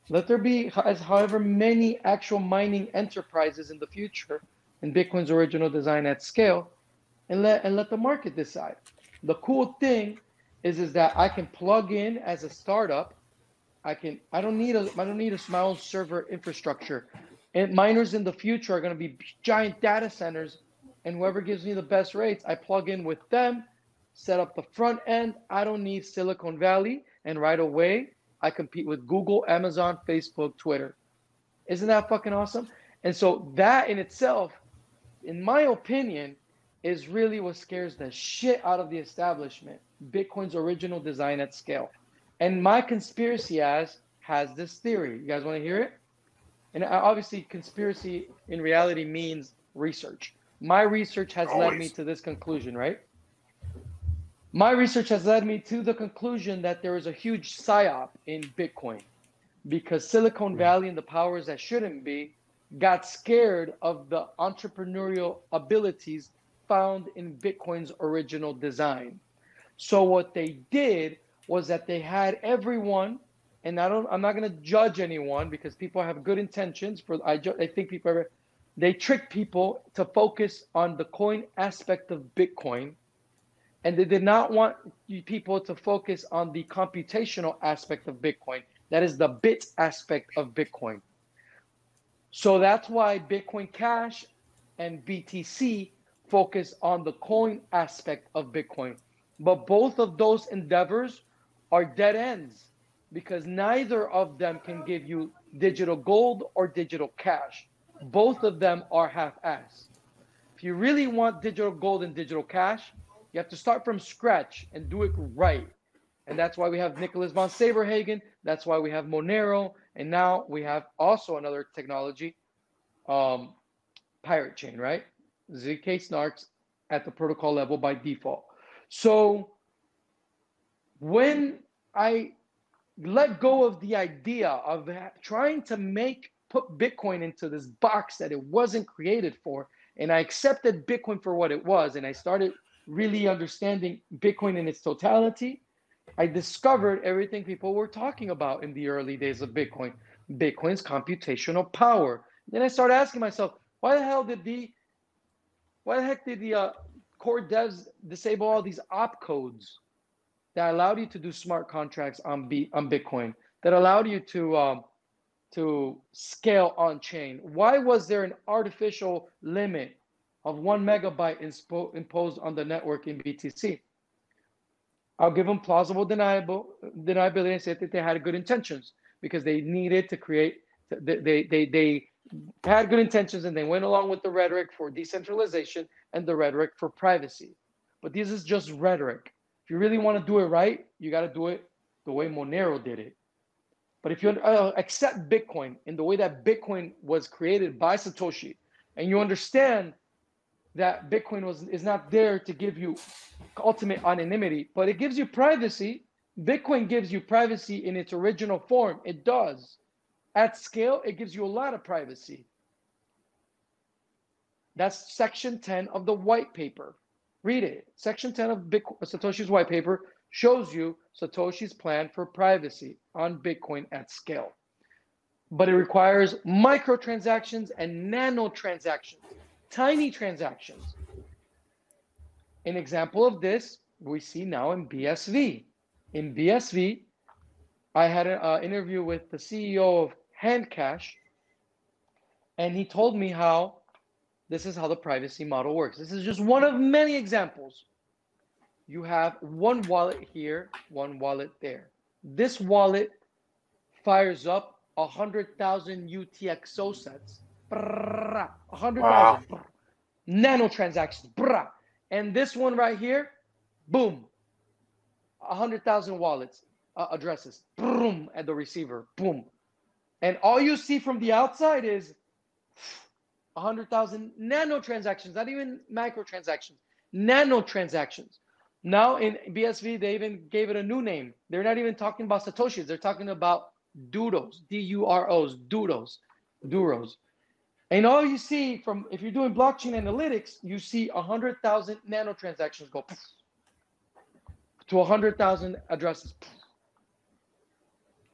let there be however many actual mining enterprises in the future in Bitcoin's original design at scale, and let the market decide. The cool thing is that I can plug in as a startup. I don't need my own server infrastructure. And miners in the future are going to be giant data centers, and whoever gives me the best rates, I plug in with them, set up the front end. I don't need Silicon Valley, and right away I compete with Google, Amazon, Facebook, Twitter. Isn't that fucking awesome? And so that in itself, in my opinion, is really what scares the shit out of the establishment. Bitcoin's original design at scale. And my conspiracy ass has this theory. You guys want to hear it? And obviously conspiracy in reality means research. My research has led me to this conclusion, right? My research has led me to the conclusion that there is a huge psyop in Bitcoin because Silicon Valley and the powers that shouldn't be got scared of the entrepreneurial abilities found in Bitcoin's original design. So what they did was that they had everyone, and I'm not going to judge anyone because people have good intentions. They tricked people to focus on the coin aspect of Bitcoin, and they did not want people to focus on the computational aspect of Bitcoin. That is the bit aspect of Bitcoin. So that's why Bitcoin Cash and BTC focus on the coin aspect of Bitcoin. But both of those endeavors are dead ends because neither of them can give you digital gold or digital cash. Both of them are half-assed. If you really want digital gold and digital cash, you have to start from scratch and do it right. And that's why we have Nicholas von Saberhagen. That's why we have Monero. And now we have also another technology, Pirate Chain, right? ZK snarks at the protocol level by default. So when I let go of the idea of trying to put Bitcoin into this box that it wasn't created for, and I accepted Bitcoin for what it was, and I started really understanding Bitcoin in its totality, I discovered everything people were talking about in the early days of Bitcoin, Bitcoin's computational power. Then I started asking myself, why the heck did the core devs disable all these opcodes that allowed you to do smart contracts on Bitcoin, that allowed you to scale on chain? Why was there an artificial limit of 1 megabyte imposed on the network in BTC? I'll give them plausible deniability and say that they had good intentions, because they needed to create, they had good intentions, and they went along with the rhetoric for decentralization and the rhetoric for privacy. But this is just rhetoric. If you really want to do it right, you got to do it the way Monero did it. But if you accept Bitcoin in the way that Bitcoin was created by Satoshi, and you understand that Bitcoin is not there to give you ultimate anonymity, but it gives you privacy. Bitcoin gives you privacy in its original form. It does. At scale, it gives you a lot of privacy. That's section 10 of the white paper. Read it. Section 10 of Satoshi's white paper shows you Satoshi's plan for privacy on Bitcoin at scale. But it requires microtransactions and nano transactions, tiny transactions. An example of this we see now in BSV. In BSV, I had an interview with the CEO of Handcash, and he told me how this is how the privacy model works. This is just one of many examples. You have one wallet here, one wallet there. This wallet fires up 100,000 UTXO sets. 100,000 wow. Nano transactions. And this one right here, boom, 100,000 wallets addresses. Boom, at the receiver. Boom. And all you see from the outside is 100,000 nano transactions, not even micro transactions, nano transactions. Now in BSV, they even gave it a new name. They're not even talking about Satoshis. They're talking about Duros, D-U-R-Os, Duros. And all you see from, if you're doing blockchain analytics, you see 100,000 nano transactions go to 100,000 addresses.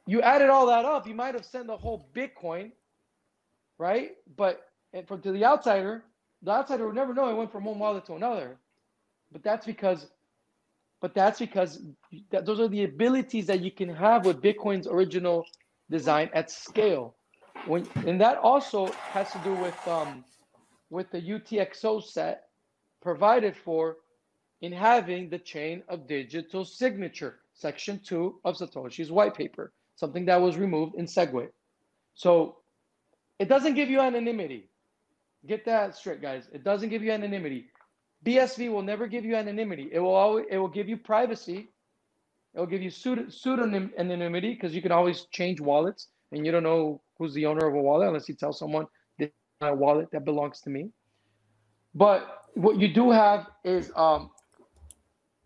You added all that up, you might have sent the whole Bitcoin, right? But to the outsider would never know it went from one wallet to another. But that's because those are the abilities that you can have with Bitcoin's original design at scale. And that also has to do with the UTXO set provided for in having the chain of digital signature, section 2 of Satoshi's white paper, something that was removed in SegWit. So it doesn't give you anonymity. Get that straight, guys. It doesn't give you anonymity. BSV will never give you anonymity. It will give you privacy. It will give you pseudonym anonymity, because you can always change wallets, and you don't know who's the owner of a wallet unless you tell someone, this is my wallet that belongs to me. But what you do have is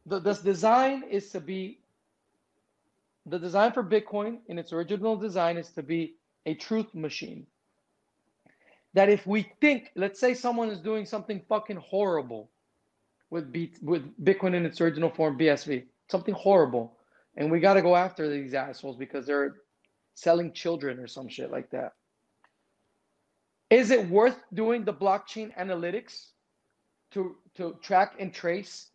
the design for Bitcoin in its original design is to be a truth machine. That if we think, let's say someone is doing something fucking horrible with Bitcoin in its original form, BSV, something horrible, and we got to go after these assholes because they're selling children or some shit like that. Is it worth doing the blockchain analytics to track and trace?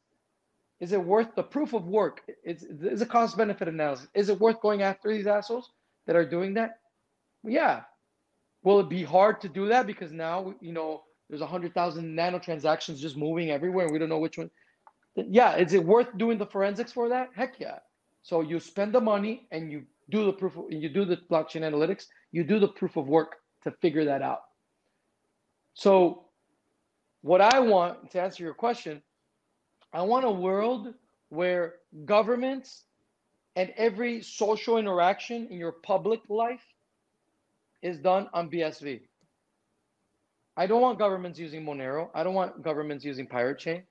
Is it worth the proof of work? Is a cost-benefit analysis. Is it worth going after these assholes that are doing that? Yeah. Will it be hard to do that because now, you know, there's 100,000 nano transactions just moving everywhere and we don't know which one? Yeah, is it worth doing the forensics for that? Heck yeah. So you spend the money and you do the you do the blockchain analytics, you do the proof of work to figure that out. So what I want, to answer your question, I want a world where governments and every social interaction in your public life is done on BSV. I don't want governments using Monero. I don't want governments using Pirate Chain.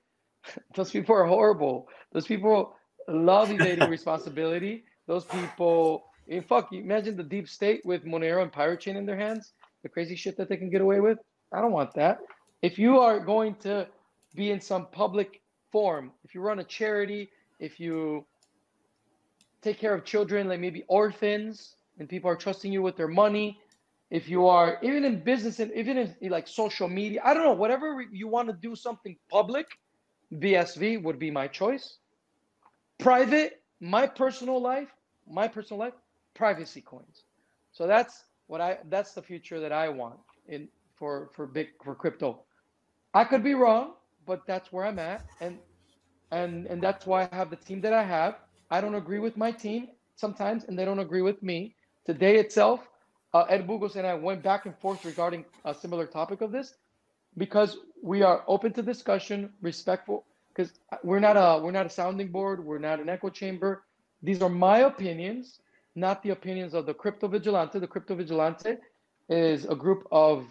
Those people are horrible. Those people love evading responsibility. Those people, fuck, you imagine the deep state with Monero and Pirate Chain in their hands, the crazy shit that they can get away with. I don't want that. If you are going to be in some public forum, if you run a charity, if you take care of children, like maybe orphans, and people are trusting you with their money, if you are even in business and even in like social media, I don't know, whatever you want to do something public, BSV would be my choice. Private, my personal life, privacy coins. So that's what that's the future that I want in for crypto. I could be wrong, but that's where I'm at, and that's why I have the team that I have. I don't agree with my team sometimes, and they don't agree with me. Today itself, Ed Bugos and I went back and forth regarding a similar topic of this, because we are open to discussion, respectful, because we're not a sounding board, we're not an echo chamber. These are my opinions, not the opinions of the Crypto Vigilante. The Crypto Vigilante is a group of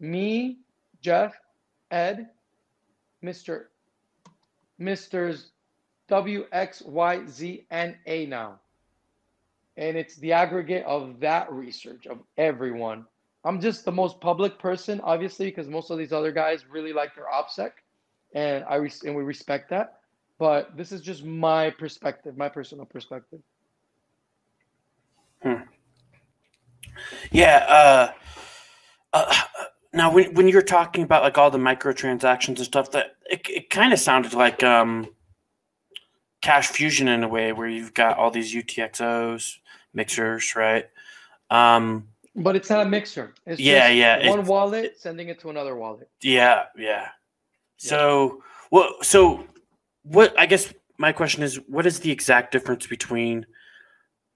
me, Jeff, Ed, Mr. W, X, Y, Z, and A now. And it's the aggregate of that research of everyone. I'm just the most public person, obviously, because most of these other guys really like their OPSEC, and we respect that. But this is just my perspective, my personal perspective. Now, when you're talking about like all the microtransactions and stuff, that it kind of sounded like Cash Fusion in a way, where you've got all these UTXOs, mixers, right? But it's not a mixer. It's just one wallet sending it to another wallet. Yeah. So what? I guess my question is, what is the exact difference between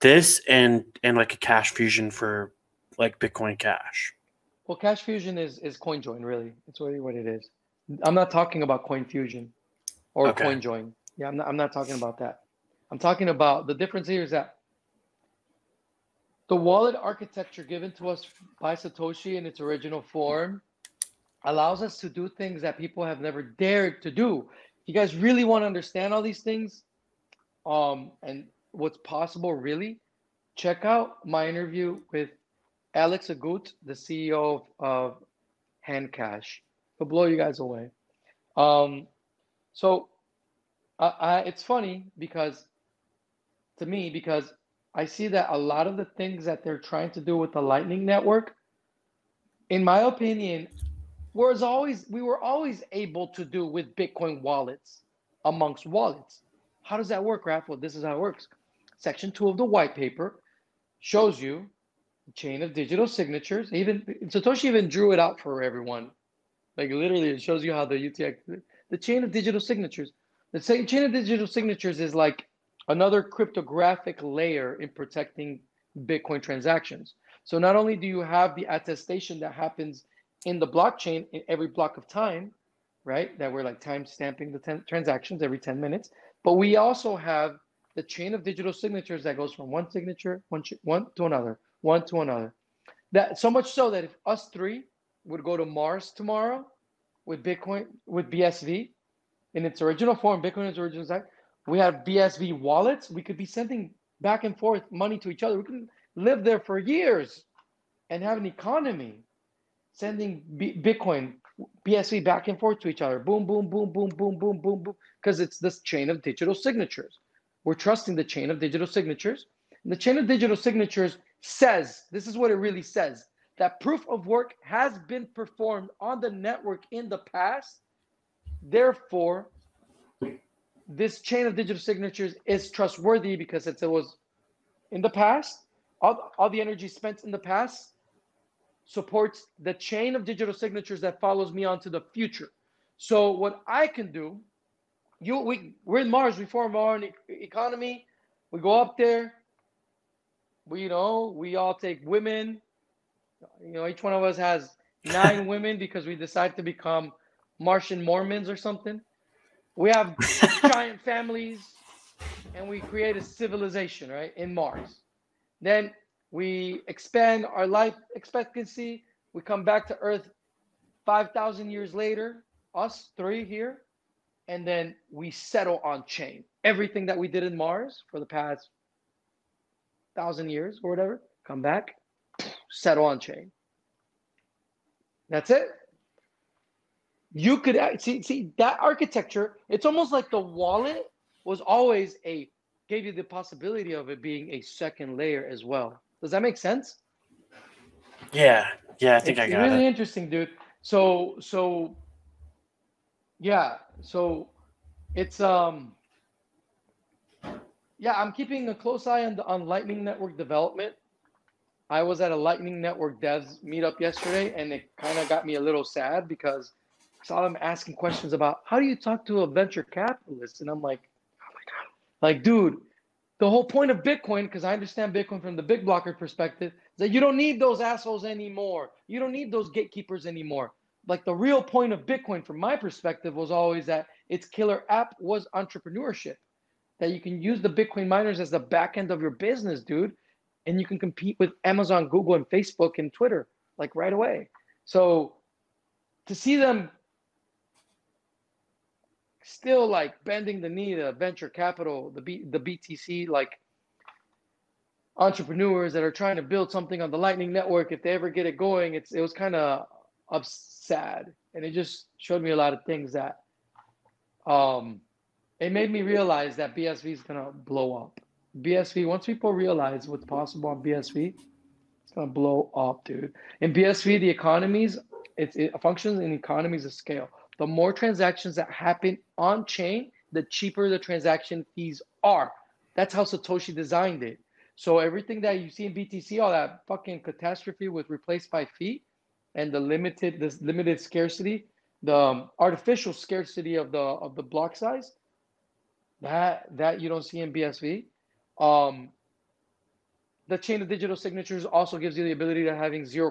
this and like a Cash Fusion for like Bitcoin Cash? Well, Cash Fusion is CoinJoin, really. It's really what it is. I'm not talking about CoinFusion or CoinJoin. Yeah, I'm not talking about that. I'm talking about the difference here is that the wallet architecture given to us by Satoshi in its original form allows us to do things that people have never dared to do. You guys really want to understand all these things and what's possible, really? Check out my interview with Alex Agut, the CEO of Handcash. It'll blow you guys away. It's funny because I see that a lot of the things that they're trying to do with the Lightning Network, in my opinion, we were always able to do with Bitcoin wallets amongst wallets. How does that work, Raph? Well, this is how it works. Section 2 of the white paper shows you chain of digital signatures. Even Satoshi even drew it out for everyone. Like literally, it shows you how the chain of digital signatures. The same chain of digital signatures is like another cryptographic layer in protecting Bitcoin transactions. So not only do you have the attestation that happens in the blockchain in every block of time, right? That we're like time stamping the transactions every 10 minutes, but we also have the chain of digital signatures that goes from one signature, one to another. That so much so that if us three would go to Mars tomorrow with Bitcoin, with BSV in its original form, Bitcoin in its original design, we have BSV wallets. We could be sending back and forth money to each other. We could live there for years and have an economy sending Bitcoin, BSV back and forth to each other. Boom, boom, boom, boom, boom, boom, boom, boom. Because it's this chain of digital signatures. We're trusting the chain of digital signatures. And the chain of digital signatures says, this is what it really says, that proof of work has been performed on the network in the past. Therefore, this chain of digital signatures is trustworthy because it was in the past, all the energy spent in the past supports the chain of digital signatures that follows me onto the future. So what I can do, we're in Mars, we form our own economy, we go up there, we all take women. Each one of us has 9 women because we decide to become Martian Mormons or something. We have giant families, and we create a civilization, right, in Mars. Then we expand our life expectancy. We come back to Earth 5,000 years later, us three here, and then we settle on chain. Everything that we did in Mars for the past 1,000 years or whatever, come back, settle on chain. That's it. You could see that architecture. It's almost like the wallet was always a gave you the possibility of it being a second layer as well. Does that make sense? Yeah, I think it's really interesting, dude. So it's I'm keeping a close eye on Lightning Network development. I was at a Lightning Network devs meetup yesterday, and it kind of got me a little sad because I saw them asking questions about how do you talk to a venture capitalist, and I'm like, oh my god, like, dude, the whole point of Bitcoin, because I understand Bitcoin from the big blocker perspective, is that you don't need those assholes anymore. You don't need those gatekeepers anymore. Like, the real point of Bitcoin from my perspective was always that its killer app was entrepreneurship, that you can use the Bitcoin miners as the back end of your business, dude. And you can compete with Amazon, Google, and Facebook and Twitter, like, right away. So to see them still like bending the knee to venture capital, the BTC, like, entrepreneurs that are trying to build something on the Lightning Network, if they ever get it going, it was kind of sad. And it just showed me a lot of things that it made me realize that BSV is going to blow up. BSV, once people realize what's possible on BSV, it's going to blow up, dude. In BSV, the economies, it functions in economies of scale. The more transactions that happen on chain, the cheaper the transaction fees are. That's how Satoshi designed it. So everything that you see in BTC, all that fucking catastrophe was replaced by fee, and this limited scarcity, the artificial scarcity of the block size, that you don't see in BSV. The chain of digital signatures also gives you the ability to having zero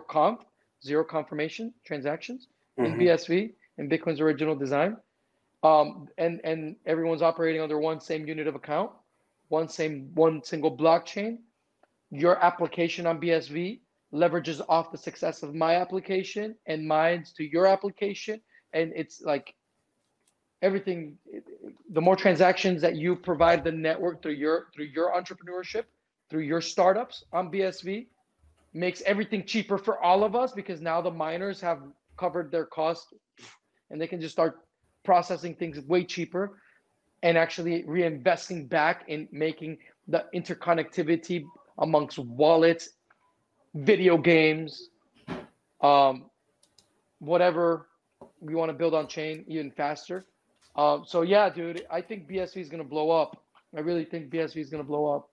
confirmation transactions in BSV, in Bitcoin's original design. And everyone's operating under one same unit of account. One single blockchain. Your application on BSV leverages off the success of my application and mine's to your application, and it's like everything. The more transactions that you provide the network through your entrepreneurship, through your startups on BSV, makes everything cheaper for all of us, because now the miners have covered their cost and they can just start processing things way cheaper. And actually reinvesting back in making the interconnectivity amongst wallets, video games, whatever we want to build on chain even faster. So yeah, dude, I think BSV is going to blow up. I really think BSV is going to blow up.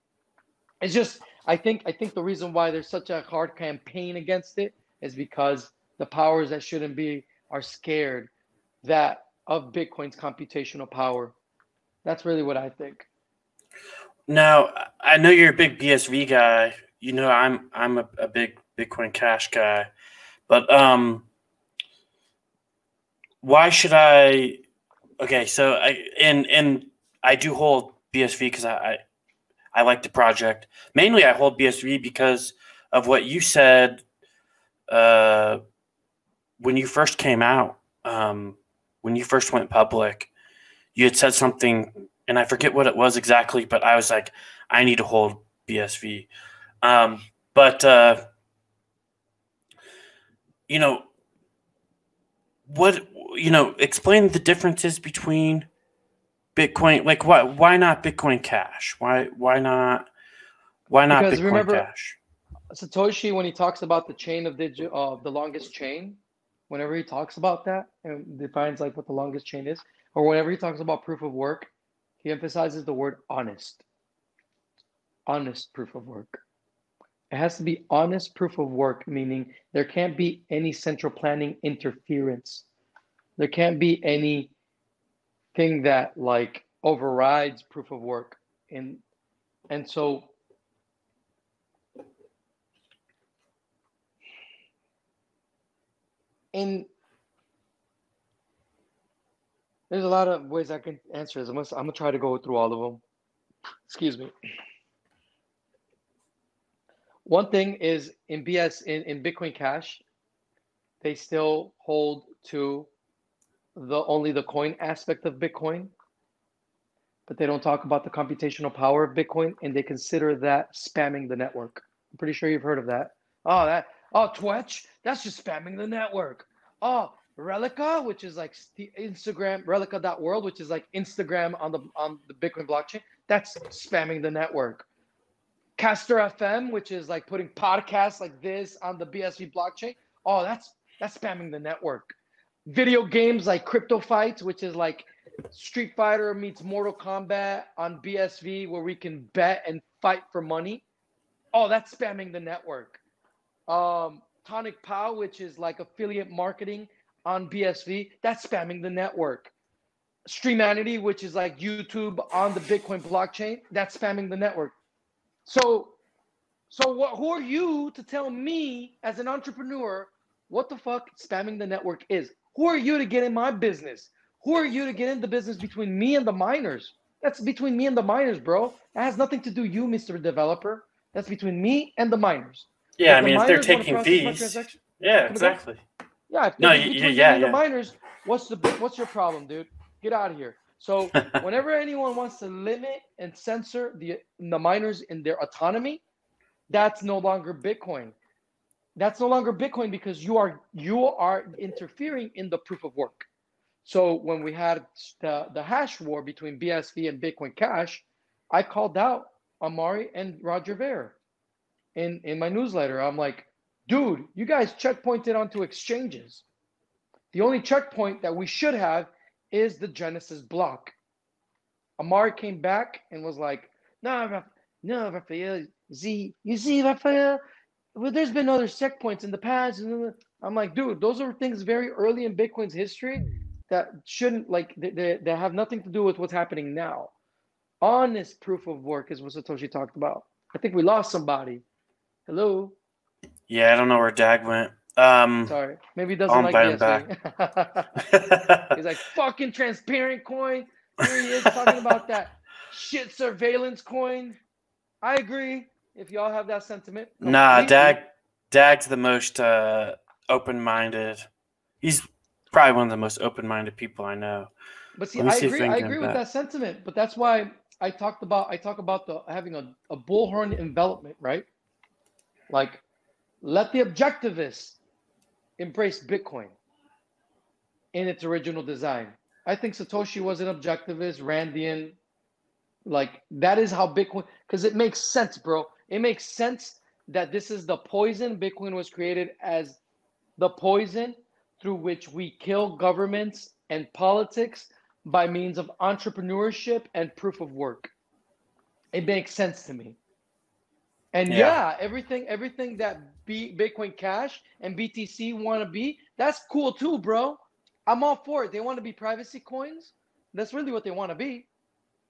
It's just, I think the reason why there's such a hard campaign against it is because the powers that shouldn't be are scared that of Bitcoin's computational power. That's really what I think. Now, I know you're a big BSV guy. You know, I'm a big Bitcoin Cash guy. But why should I? Okay, so I do hold BSV because I like the project. Mainly, I hold BSV because of what you said when you first came out, when you first went public. You had said something, and I forget what it was exactly, but I was like, I need to hold BSV. Explain the differences between Bitcoin. Like, why not Bitcoin Cash? Why not because Bitcoin Cash? Satoshi, when he talks about the chain of the longest chain, whenever he talks about that and defines like what the longest chain is, or whenever he talks about proof of work, he emphasizes the word honest. Honest proof of work. It has to be honest proof of work, meaning there can't be any central planning interference. There can't be anything that like overrides proof of work. And so there's a lot of ways I can answer this. I'm going to try to go through all of them. Excuse me. One thing is in Bitcoin Cash, they still hold to only the coin aspect of Bitcoin, but they don't talk about the computational power of Bitcoin, and they consider that spamming the network. I'm pretty sure you've heard of that. Oh, Twitch? That's just spamming the network. Oh, Relica, which is like Instagram, Relica.world, which is like Instagram on the Bitcoin blockchain. That's spamming the network. Castor FM, which is like putting podcasts like this on the BSV blockchain. Oh, that's spamming the network. Video games like Crypto Fights, which is like Street Fighter meets Mortal Kombat on BSV, where we can bet and fight for money. Oh, that's spamming the network. Tonic Pow, which is like affiliate marketing on BSV, that's spamming the network. Streamanity, which is like YouTube on the Bitcoin blockchain, that's spamming the network. So who are you to tell me as an entrepreneur what the fuck spamming the network is? Who are you to get in my business? Who are you to get in the business between me and the miners? That's between me and the miners, bro. That has nothing to do with you, Mr. Developer. That's between me and the miners. Yeah, I mean, if they're taking fees. Yeah, exactly. Yeah, if the miners, what's your problem, dude? Get out of here. So whenever anyone wants to limit and censor the miners in their autonomy, that's no longer Bitcoin. That's no longer Bitcoin because you are interfering in the proof of work. So when we had the hash war between BSV and Bitcoin Cash, I called out Amari and Roger Ver in my newsletter. I'm like, dude, you guys checkpointed onto exchanges. The only checkpoint that we should have is the Genesis block. Amari came back and was like, no, Rafael, you see, Rafael, well, there's been other checkpoints in the past. I'm like, dude, those are things very early in Bitcoin's history that shouldn't, like, they have nothing to do with what's happening now. Honest proof of work is what Satoshi talked about. I think we lost somebody. Hello? Yeah, I don't know where Dag went. Sorry. Maybe he doesn't like BSV. He's like, fucking transparent coin. Here he is talking about that shit surveillance coin. I agree. If y'all have that sentiment. Completely. Nah, Dag's the most open-minded. He's probably one of the most open-minded people I know. But see, I agree with that sentiment. But that's why I talk about the having a bullhorn envelopment, right? Like, let the objectivists embrace Bitcoin in its original design. I think Satoshi was an objectivist, Randian. Like, that is how Bitcoin, because it makes sense, bro. It makes sense that this is the poison. Bitcoin was created as the poison through which we kill governments and politics by means of entrepreneurship and proof of work. It makes sense to me. And yeah, everything that Bitcoin Cash and BTC want to be, that's cool too, bro. I'm all for it. They want to be privacy coins. That's really what they want to be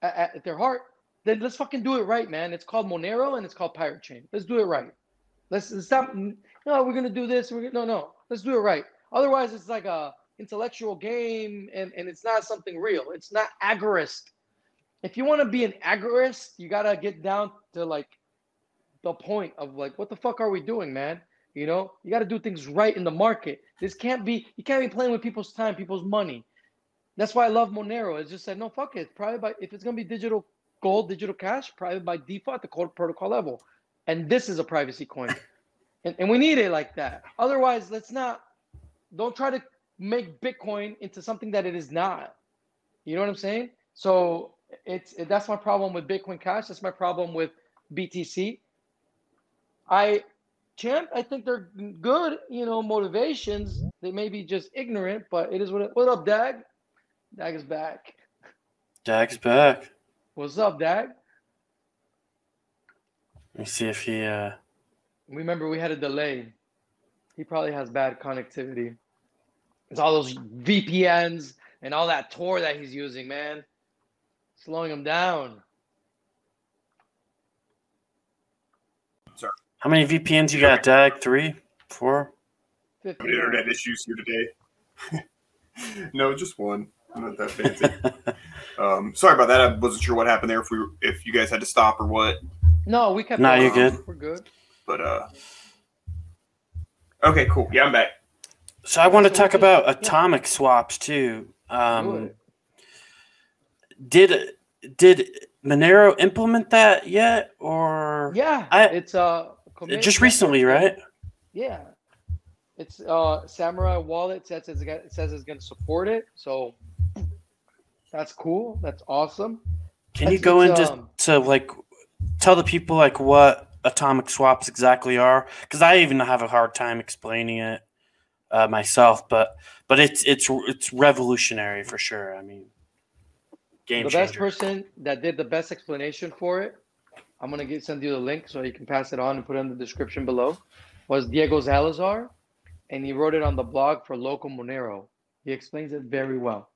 at their heart. Then let's fucking do it right, man. It's called Monero and it's called Pirate Chain. Let's do it right. Let's stop. No, we're gonna do this. No. Let's do it right. Otherwise, it's like a intellectual game, and it's not something real. It's not agorist. If you want to be an agorist, you gotta get down to like the point of like, what the fuck are we doing, man? You know, you gotta do things right in the market. You can't be playing with people's time, people's money. That's why I love Monero. It's just said, no, fuck it. If it's gonna be digital gold, digital cash, private by default at the core protocol level. And this is a privacy coin. And we need it like that. Otherwise, don't try to make Bitcoin into something that it is not. You know what I'm saying? So that's my problem with Bitcoin Cash. That's my problem with BTC. I think they're good, you know, motivations. They may be just ignorant, but it is what it is. What up, Dag? Dag is back. Dag's back. What's up, Dag? Let me see if he... Remember, we had a delay. He probably has bad connectivity. It's all those VPNs and all that Tor that he's using, man. Slowing him down. Sorry. How many VPNs you got, Dag? 3? 4? 50. Internet issues here today. No, just one. I'm not that fancy. Sorry about that. I wasn't sure what happened there. If you guys had to stop or what? No, we kept. No, you're good. We're good. But okay, cool. Yeah, I'm back. So I want to talk about atomic swaps too. Did Monero implement that yet, or? Yeah, it's just recently, right? Yeah. It's Samurai Wallet says it's going to support it. So that's cool. That's awesome. Can you go into to like tell the people like what atomic swaps exactly are? Because I even have a hard time explaining it myself. But it's revolutionary for sure. I mean, game changer. The best person that did the best explanation for it, I'm going to send you the link so you can pass it on and put it in the description below, was Diego Salazar, and he wrote it on the blog for Local Monero. He explains it very well.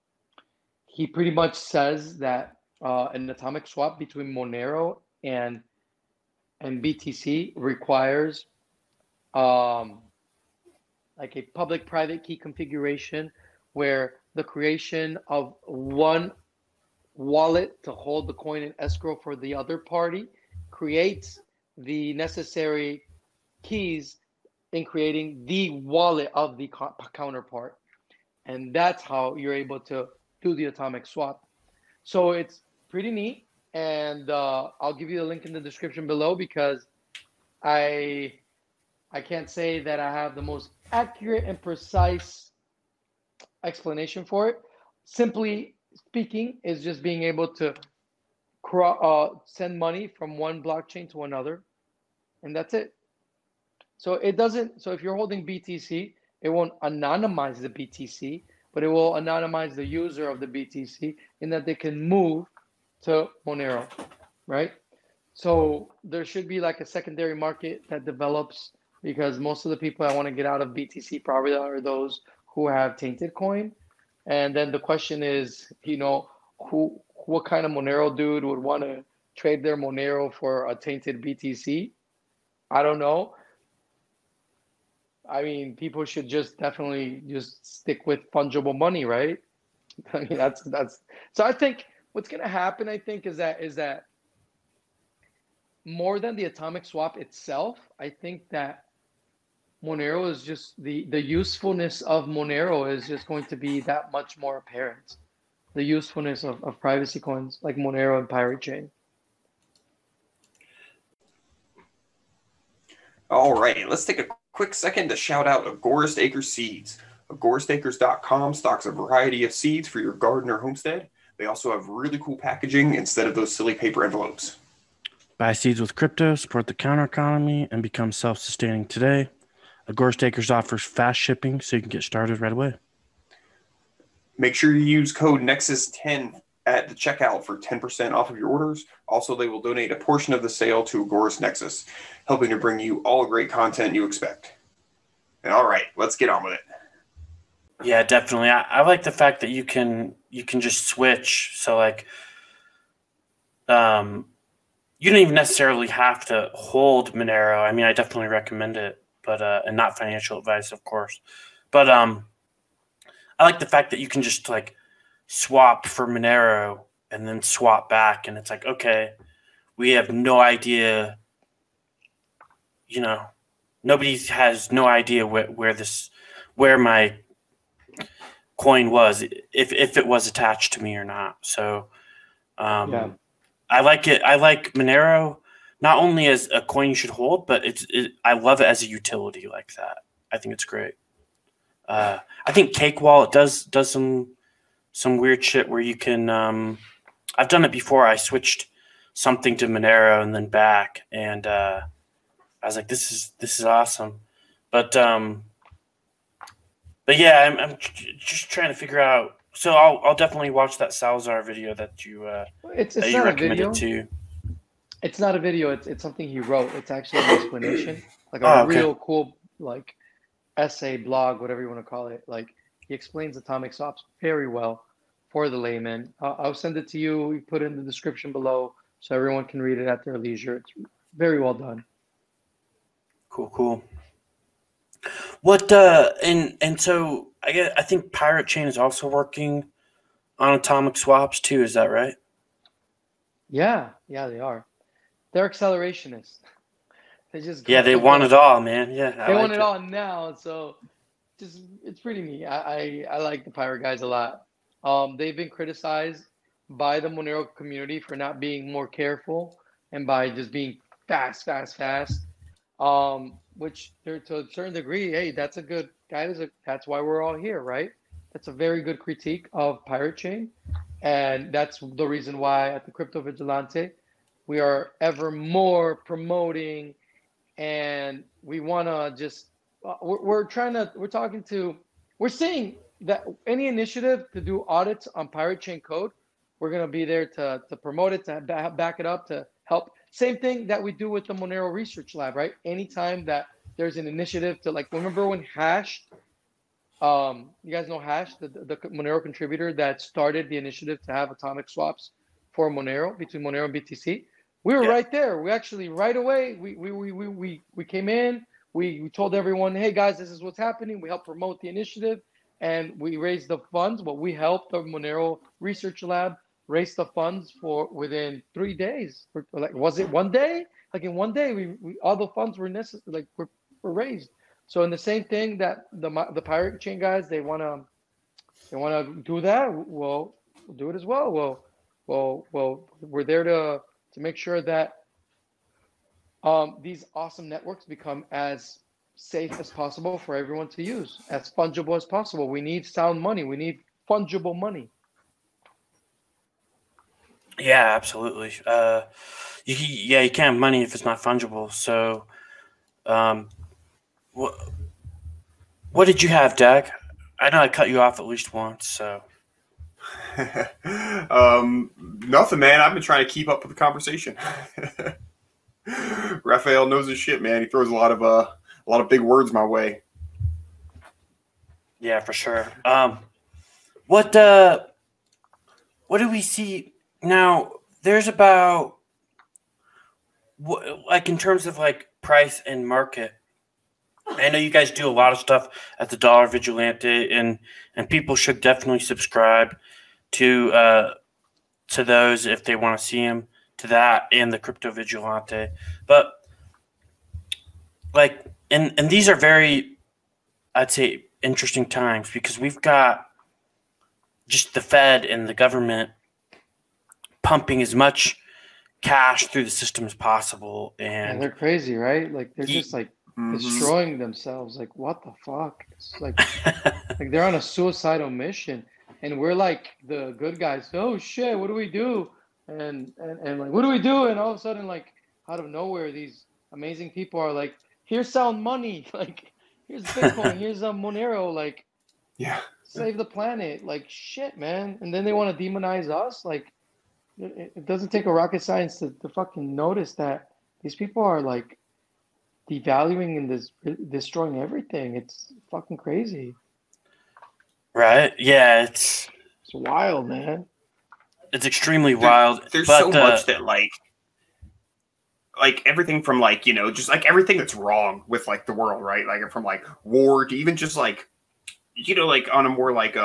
He pretty much says that an atomic swap between Monero and BTC requires like a public-private key configuration where the creation of one wallet to hold the coin in escrow for the other party creates the necessary keys in creating the wallet of the counterpart. And that's how you're able to do the atomic swap. So it's pretty neat. And I'll give you the link in the description below because I can't say that I have the most accurate and precise explanation for it. Simply speaking is just being able to send money from one blockchain to another. And that's it. So it doesn't. So if you're holding BTC, it won't anonymize the BTC, but it will anonymize the user of the BTC in that they can move to Monero, right? So there should be like a secondary market that develops because most of the people that want to get out of BTC probably are those who have tainted coin. And then the question is, you know, what kind of Monero dude would want to trade their Monero for a tainted BTC? I don't know. I mean, people should just definitely just stick with fungible money, right? I mean, that's. So I think what's going to happen, I think, is that more than the atomic swap itself, I think that Monero is just the usefulness of Monero is just going to be that much more apparent. The usefulness of privacy coins like Monero and Pirate Chain. All right, let's take a quick second to shout out Agorist Acre Seeds. AgoristAcres.com stocks a variety of seeds for your garden or homestead. They also have really cool packaging instead of those silly paper envelopes. Buy seeds with crypto, support the counter economy, and become self-sustaining today. Agorist Acres offers fast shipping so you can get started right away. Make sure you use code NEXUS10 at the checkout for 10% off of your orders. Also, they will donate a portion of the sale to Agorist Nexus, helping to bring you all great content you expect. And all right, let's get on with it. Yeah, definitely. I like the fact that you can just switch. So like, you don't even necessarily have to hold Monero. I mean, I definitely recommend it, but and not financial advice, of course. But I like the fact that you can just like swap for Monero and then swap back, and it's like, okay, we have no idea, you know, nobody has no idea where my coin was, if it was attached to me or not. So yeah. I like it. I like Monero not only as a coin you should hold, but I love it as a utility like that. I think it's great. I think Cake Wallet does some weird shit where you can I've done it before. I switched something to Monero and then back, and I was like, this is awesome. But yeah, I'm just trying to figure out. So I'll definitely watch that Salazar video that you it's not recommended a video. To. It's not a video. It's something he wrote. It's actually an explanation, like real cool like essay, blog, whatever you want to call it, like. He explains atomic swaps very well for the layman. I'll send it to you. We put it in the description below so everyone can read it at their leisure. It's very well done. Cool. What and so I think Pirate Chain is also working on atomic swaps too. Is that right? Yeah, they are. They're accelerationists. They just they want it all, man. Yeah, they want it all now. So. It's pretty neat. I like the Pirate guys a lot. They've been criticized by the Monero community for not being more careful and by just being fast. which to a certain degree, hey, that's a good that's why we're all here, right? That's a very good critique of Pirate Chain. And that's the reason why at the Crypto Vigilante, we are ever more promoting, and we want to just, we're saying that any initiative to do audits on Pirate Chain code, we're going to be there to promote it, to back it up, to help. Same thing that we do with the Monero Research Lab, right? Anytime that there's an initiative to, like, remember when Hash, you guys know Hash, the Monero contributor that started the initiative to have atomic swaps for Monero, between Monero and BTC. We were right there. We actually right away, we came in, we told everyone, hey guys, this is what's happening. We helped promote the initiative and we raised the funds, but we helped the Monero Research Lab raise the funds for within 3 days. Like, was it 1 day? Like in 1 day, we all the funds were necessary, like were raised. So in the same thing that the Pirate Chain guys, they wanna do that. Well, we'll do it as well. Well, we're there to make sure that these awesome networks become as safe as possible for everyone to use, as fungible as possible. We need sound money. We need fungible money. Yeah, absolutely. You can't have money if it's not fungible. So. What did you have, Dag? I know I cut you off at least once, so. Nothing, man. I've been trying to keep up with the conversation. Rafael knows his shit, man. He throws a lot of big words my way. Yeah, for sure. What do we see now? There's about, like, in terms of like price and market. I know you guys do a lot of stuff at the Dollar Vigilante, and people should definitely subscribe to those if they want to see them, to that and the Crypto Vigilante. But like, and these are very, I'd say, interesting times, because we've got just the Fed and the government pumping as much cash through the system as possible, and they're crazy, right? Like they're just like. Destroying themselves, like what the fuck? It's like, like they're on a suicidal mission, and we're like the good guys. Oh shit, what do we do? And like, what do we do? And all of a sudden, like out of nowhere, these amazing people are like, here's sound money, like here's Bitcoin, here's Monero, like save the planet, like shit, man. And then they want to demonize us. Like it doesn't take a rocket science to fucking notice that these people are like. Devaluing and destroying everything. It's fucking crazy. Right? Yeah, it's wild, man. It's extremely wild. There's so much that like everything from like, you know, just like everything that's wrong with like the world, right? Like from like war to even just like, you know, like on a more like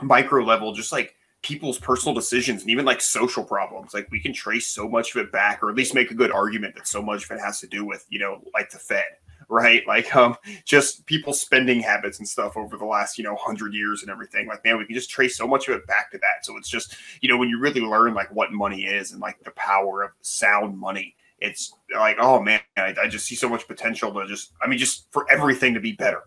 micro level, just like people's personal decisions and even like social problems. Like we can trace so much of it back, or at least make a good argument that so much of it has to do with, you know, like the Fed, right? Like just people's spending habits and stuff over the last, you know, 100 years and everything. Like, man, we can just trace so much of it back to that. So it's just, you know, when you really learn like what money is and like the power of sound money, it's like, oh man, I just see so much potential to just, I mean, just for everything to be better.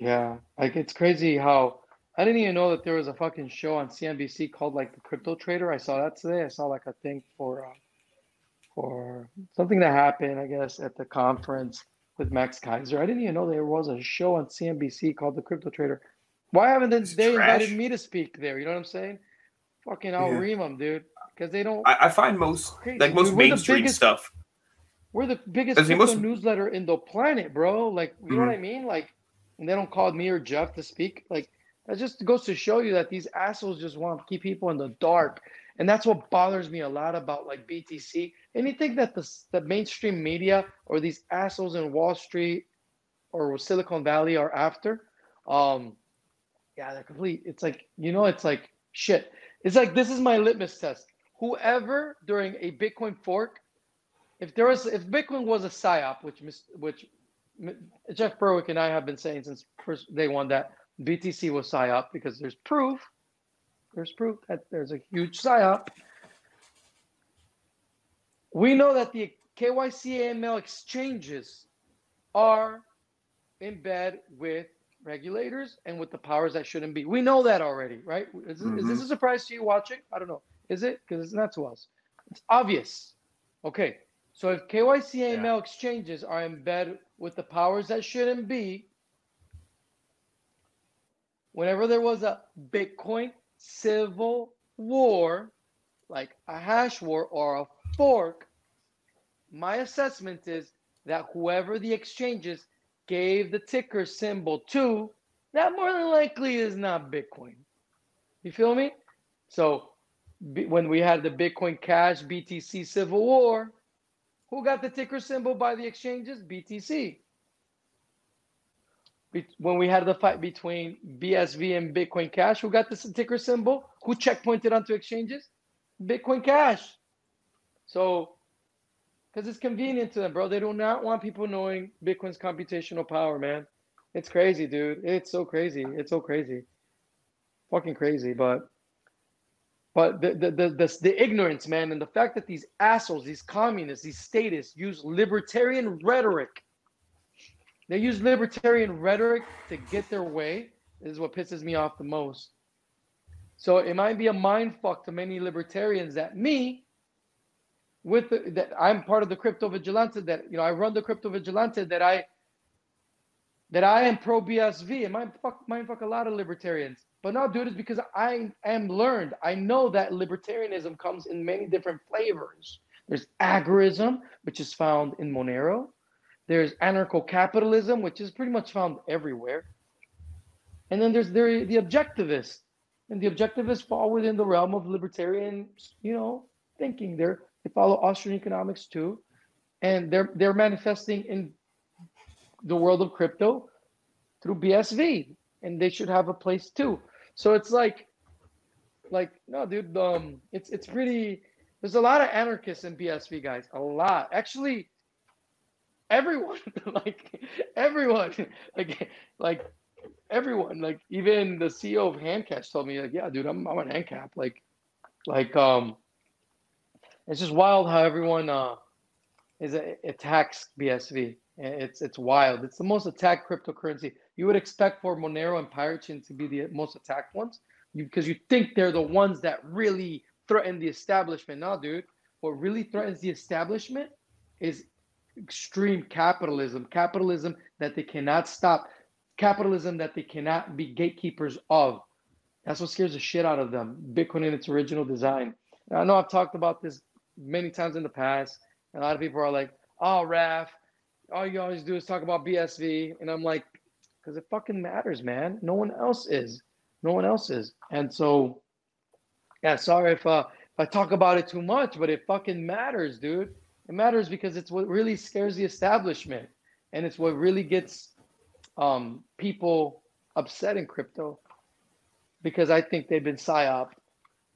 Yeah. Like it's crazy how, I didn't even know that there was a fucking show on CNBC called like the Crypto Trader. I saw that today. I saw like a thing for something that happened, I guess, at the conference with Max Kaiser. I didn't even know there was a show on CNBC called the Crypto Trader. Why haven't they invited me to speak there? You know what I'm saying? Fucking I'll ream them, dude, because they don't. I find most crazy. Like most dude, mainstream stuff. We're the biggest newsletter in the planet, bro. Like you know what I mean? Like, and they don't call me or Jeff to speak, like. That just goes to show you that these assholes just want to keep people in the dark. And that's what bothers me a lot about like BTC. Anything that the mainstream media or these assholes in Wall Street or Silicon Valley are after, they're complete. It's like, you know, it's like shit. It's like, this is my litmus test. Whoever during a Bitcoin fork, if Bitcoin was a psyop, which Jeff Berwick and I have been saying since first day one that, BTC was psyop because there's proof that there's a huge psyop. We know that the KYC/AML exchanges are in bed with regulators and with the powers that shouldn't be. We know that already, right? Is this a surprise to you watching? I don't know. Is it? Because it's not to us. It's obvious. Okay. So if KYC/AML exchanges are in bed with the powers that shouldn't be, whenever there was a Bitcoin civil war, like a hash war or a fork, my assessment is that whoever the exchanges gave the ticker symbol to, that more than likely is not Bitcoin. You feel me? So when we had the Bitcoin Cash BTC civil war, who got the ticker symbol by the exchanges? BTC. When we had the fight between BSV and Bitcoin Cash, who got the ticker symbol? Who checkpointed onto exchanges? Bitcoin Cash. So, because it's convenient to them, bro. They do not want people knowing Bitcoin's computational power, man. It's crazy, dude. It's so crazy. It's so crazy. Fucking crazy. But the ignorance, man, and the fact that these assholes, these communists, these statists use libertarian rhetoric. They use libertarian rhetoric to get their way. This is what pisses me off the most. So it might be a mindfuck to many libertarians that that I'm part of the crypto vigilante, that, you know, I run the crypto vigilante, that I am pro BSV. And mind fuck a lot of libertarians. But no, dude, it's because I am learned. I know that libertarianism comes in many different flavors. There's agorism, which is found in Monero. There's anarcho-capitalism, which is pretty much found everywhere. And then there's the objectivist. And the objectivists fall within the realm of libertarian, you know, thinking. They follow Austrian economics too, and they're manifesting in the world of crypto through BSV, and they should have a place too. So it's like no, dude, it's pretty. There's a lot of anarchists in BSV, guys. A lot, actually. Everyone, everyone, like even the CEO of Handcash told me, like, yeah, dude, I'm an ANCAP, It's just wild how everyone attacks BSV. It's wild. It's the most attacked cryptocurrency. You would expect for Monero and Pirate Chain to be the most attacked ones because you think they're the ones that really threaten the establishment. No, dude. What really threatens the establishment is extreme capitalism. Capitalism that they cannot stop. Capitalism that they cannot be gatekeepers of. That's what scares the shit out of them. Bitcoin in its original design. I know I've talked about this many times in the past, and a lot of people are like, oh, Raf, all you always do is talk about BSV. And I'm like, because it fucking matters, man. No one else is. And so, yeah, sorry if I talk about it too much, but it fucking matters, dude. It matters because it's what really scares the establishment, and it's what really gets people upset in crypto, because I think they've been psyoped.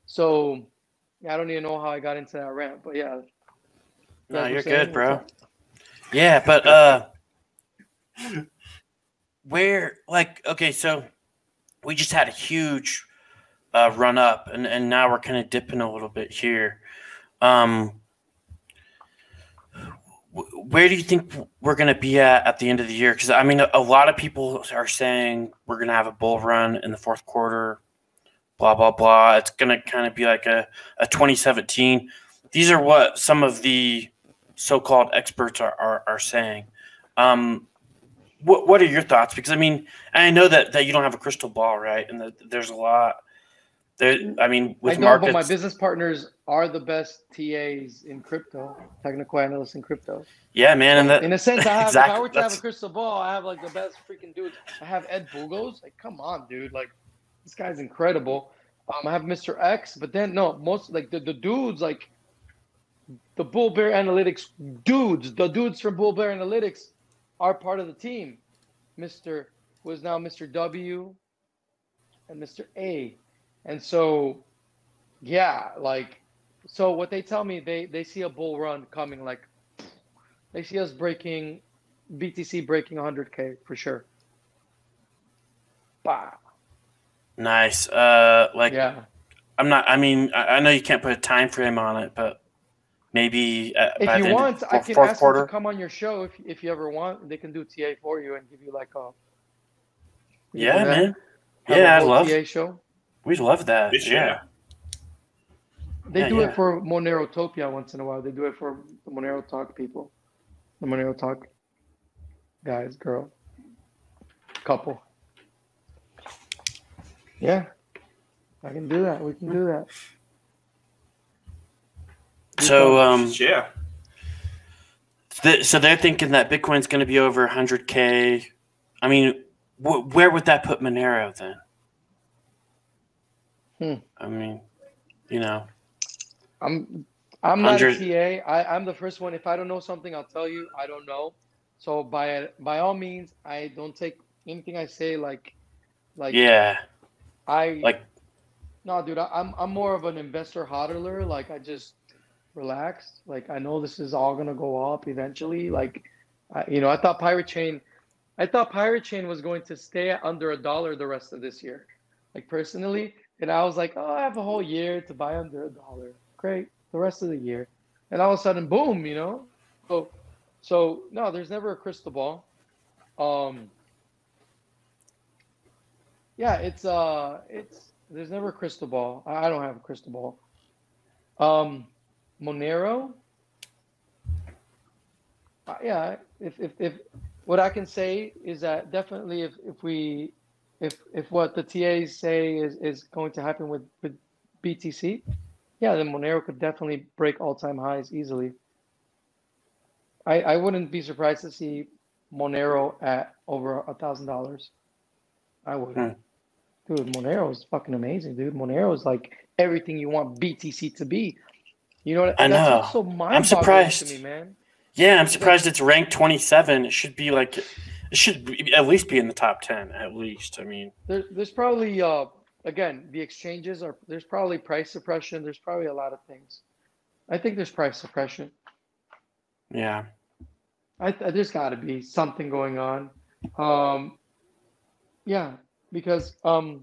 So... I don't even know how I got into that rant, but yeah. No, you're good, bro. Yeah, but so we just had a huge run up, and now we're kind of dipping a little bit here. Where do you think we're going to be at the end of the year? Because, I mean, a lot of people are saying we're going to have a bull run in the fourth quarter. Blah, blah, blah. It's going to kind of be like a 2017. These are what some of the so-called experts are saying. What are your thoughts? Because, I mean, I know that you don't have a crystal ball, right? And there's a lot. With markets. But my business partners are the best TAs in crypto, technical analysts in crypto. Yeah, man. And in a sense, I have, exactly, if I were to have a crystal ball, I have, like, the best freaking dudes. I have Ed Bugos. Like, come on, dude. Like, this guy's incredible. I have Mr. X, but then most like the dudes, like the Bull Bear Analytics dudes, the dudes from Bull Bear Analytics are part of the team. Mr. who is now Mr. W and Mr. A. And so, yeah, like, so what they tell me, they see a bull run coming, like they see us breaking 100K for sure. Bah. Nice. I'm not, I mean, I know you can't put a time frame on it, but maybe if you want, I can ask them to come on your show if you ever want. They can do TA for you and give you like a man. Yeah, I love TA show. We love that. Yeah. They do it for Monero Topia once in a while. They do it for the Monero Talk people, the Monero Talk guys, girl, couple. Yeah, I can do that. We can do that. So they're thinking that Bitcoin's going to be over 100K. I mean, where would that put Monero then? I mean, you know, I'm not a TA. I'm the first one. If I don't know something, I'll tell you I don't know. So by all means, I don't take anything I say I'm more of an investor hodler. Like I just relaxed. Like I know this is all gonna go up eventually. Like I thought Pirate Chain was going to stay at under $1 the rest of this year. Like personally. And I was like, oh, I have a whole year to buy under $1. Great, the rest of the year. And all of a sudden, boom, you know? So no, there's never a crystal ball. There's never a crystal ball. I don't have a crystal ball. Monero? If what I can say is that definitely if what the TAs say is going to happen with BTC, then Monero could definitely break all-time highs easily. I wouldn't be surprised to see Monero at over $1,000. I would. Dude, Monero is fucking amazing, dude. Monero is like everything you want BTC to be. You know what I mean? That's also mind-boggling to me, man. Yeah, I'm surprised it's ranked 27. It should be like... It should be, at least be in the top 10, at least. I mean, there's probably, again, the exchanges are, there's probably price suppression. There's probably a lot of things. I think there's price suppression. Yeah. There's got to be something going on. Because Bitcoin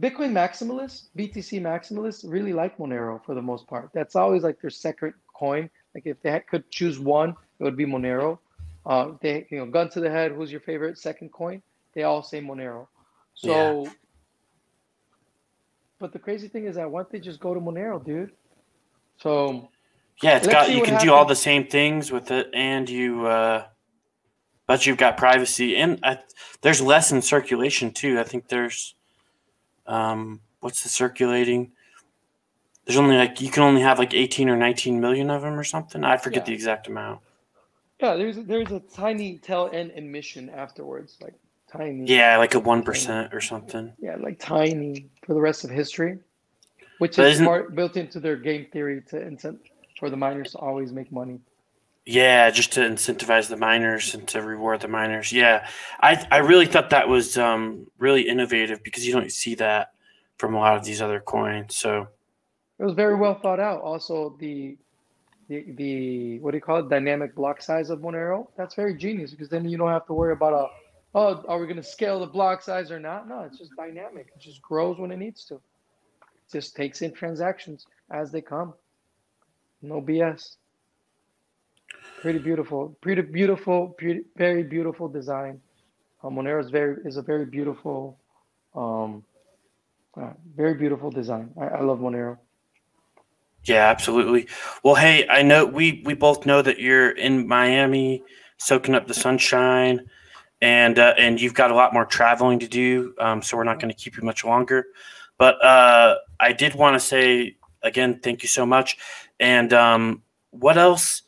maximalists, BTC maximalists really like Monero for the most part. That's always like their second coin. Like if they could choose one, it would be Monero. Gun to the head, who's your favorite second coin? They all say Monero. So, yeah. But the crazy thing is that why don't they just go to Monero, dude? So, yeah, it's got, you can do all the same things with it, and but you've got privacy, and there's less in circulation too. I think there's, what's the circulating? There's only like, you can only have like 18 or 19 million of them or something. I forget the exact amount. Yeah, there's a tiny tail end emission afterwards, like tiny. Yeah, like a 1% or something. Yeah, like tiny for the rest of history, which is part built into their game theory to incent for the miners to always make money. Yeah, just to incentivize the miners and to reward the miners. Yeah, I really thought that was really innovative because you don't see that from a lot of these other coins. So it was very well thought out. Also the what do you call it? Dynamic block size of Monero. That's very genius because then you don't have to worry about are we going to scale the block size or not? No, it's just dynamic. It just grows when it needs to. It just takes in transactions as they come. No BS. Pretty beautiful, very beautiful design. Monero is a very beautiful, very beautiful design. I love Monero. Yeah, absolutely. Well, hey, I know we both know that you're in Miami, soaking up the sunshine, and you've got a lot more traveling to do. So we're not going to keep you much longer. But I did want to say again, thank you so much. And what else?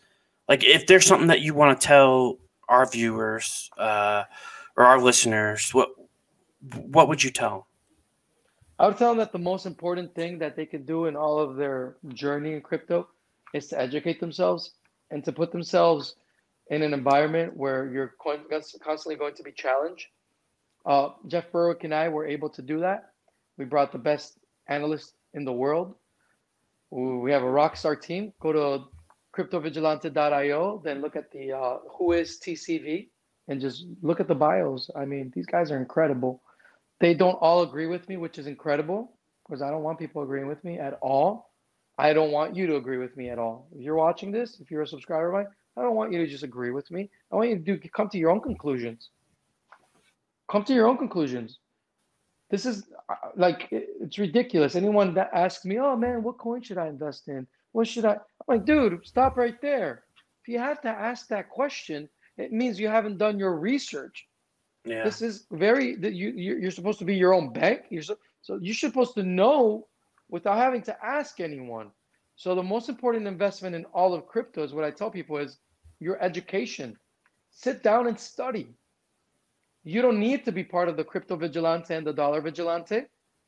Like, if there's something that you want to tell our viewers or our listeners, what would you tell? I would tell them that the most important thing that they can do in all of their journey in crypto is to educate themselves and to put themselves in an environment where you're constantly going to be challenged. Jeff Berwick and I were able to do that. We brought the best analysts in the world. We have a rockstar team. Go to cryptovigilante.io, then look at the Whois TCV and just look at the bios. I mean, these guys are incredible. They don't all agree with me, which is incredible because I don't want people agreeing with me at all. I don't want you to agree with me at all. If you're watching this, if you're a subscriber of mine, I don't want you to just agree with me. I want you to come to your own conclusions. Come to your own conclusions. This is like, it's ridiculous. Anyone that asks me, oh man, what coin should I invest in? What should I? I'm like, dude, stop right there. If you have to ask that question, it means you haven't done your research. Yeah. This is very, you're supposed to be your own bank. So you're supposed to know without having to ask anyone. So the most important investment in all of crypto is what I tell people is your education. Sit down and study. You don't need to be part of the crypto vigilante and the dollar vigilante,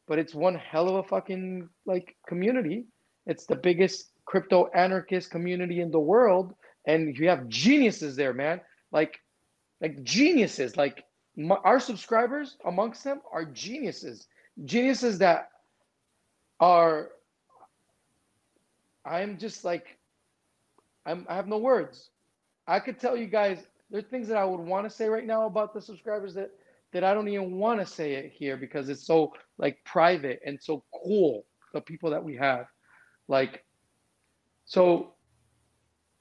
but it's one hell of a fucking like community. It's the biggest crypto anarchist community in the world. And you have geniuses there, man. Like geniuses, like our subscribers amongst them are geniuses. Geniuses that are, I'm just like, I have no words. I could tell you guys, there are things that I would want to say right now about the subscribers that I don't even want to say it here because it's so like private and so cool, the people that we have. Like, so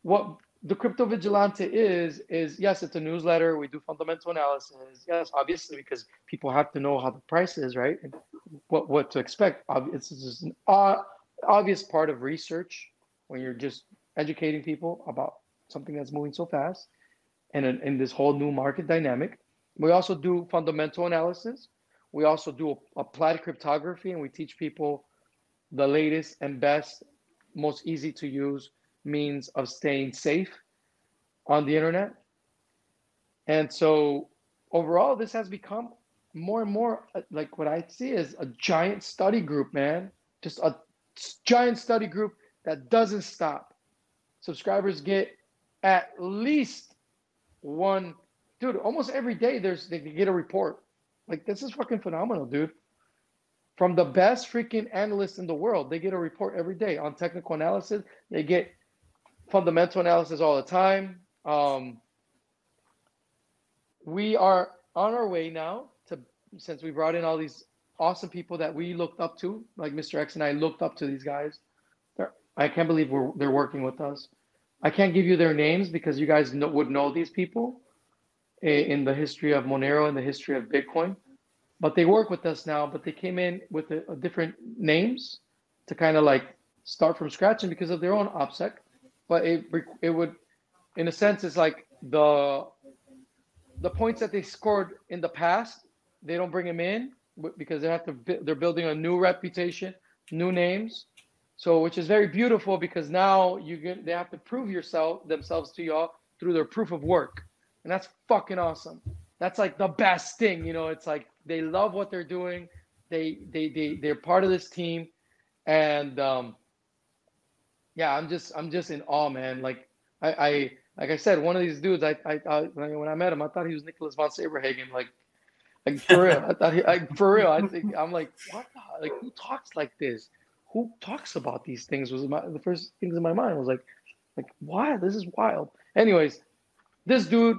what the Crypto Vigilante is yes, it's a newsletter. We do fundamental analysis. Yes, obviously, because people have to know how the price is, right? And what to expect. It's just an obvious part of research when you're just educating people about something that's moving so fast and in this whole new market dynamic. We also do fundamental analysis. We also do applied cryptography, and we teach people the latest and best, most easy to use means of staying safe on the internet. And so overall, this has become more and more like what I see is a giant study group, man. Just a giant study group that doesn't stop. Subscribers get at least one, dude, almost every day they get a report. Like, this is fucking phenomenal, dude. From the best freaking analysts in the world, they get a report every day on technical analysis. They get fundamental analysis all the time. We are on our way now to, since we brought in all these awesome people that we looked up to, like Mr. X and I looked up to these guys. I can't believe they're working with us. I can't give you their names because you guys would know these people in the history of Monero and the history of Bitcoin, but they work with us now, but they came in with a different names to kind of like start from scratch and because of their own OPSEC, but it would, in a sense, it's like the points that they scored in the past, they don't bring them in because they're building a new reputation, new names. So, which is very beautiful because now they have to prove themselves to y'all through their proof of work. And that's fucking awesome. That's like the best thing, you know, it's like they love what they're doing. They're part of this team. And yeah, I'm just in awe, man. Like I like I said, one of these dudes, when I met him, I thought he was Nicholas von Saberhagen, like for real. I thought I'm like, what the, like, who talks like this? Who talks about these things was the first things in my mind was like, why? This is wild. Anyways, this dude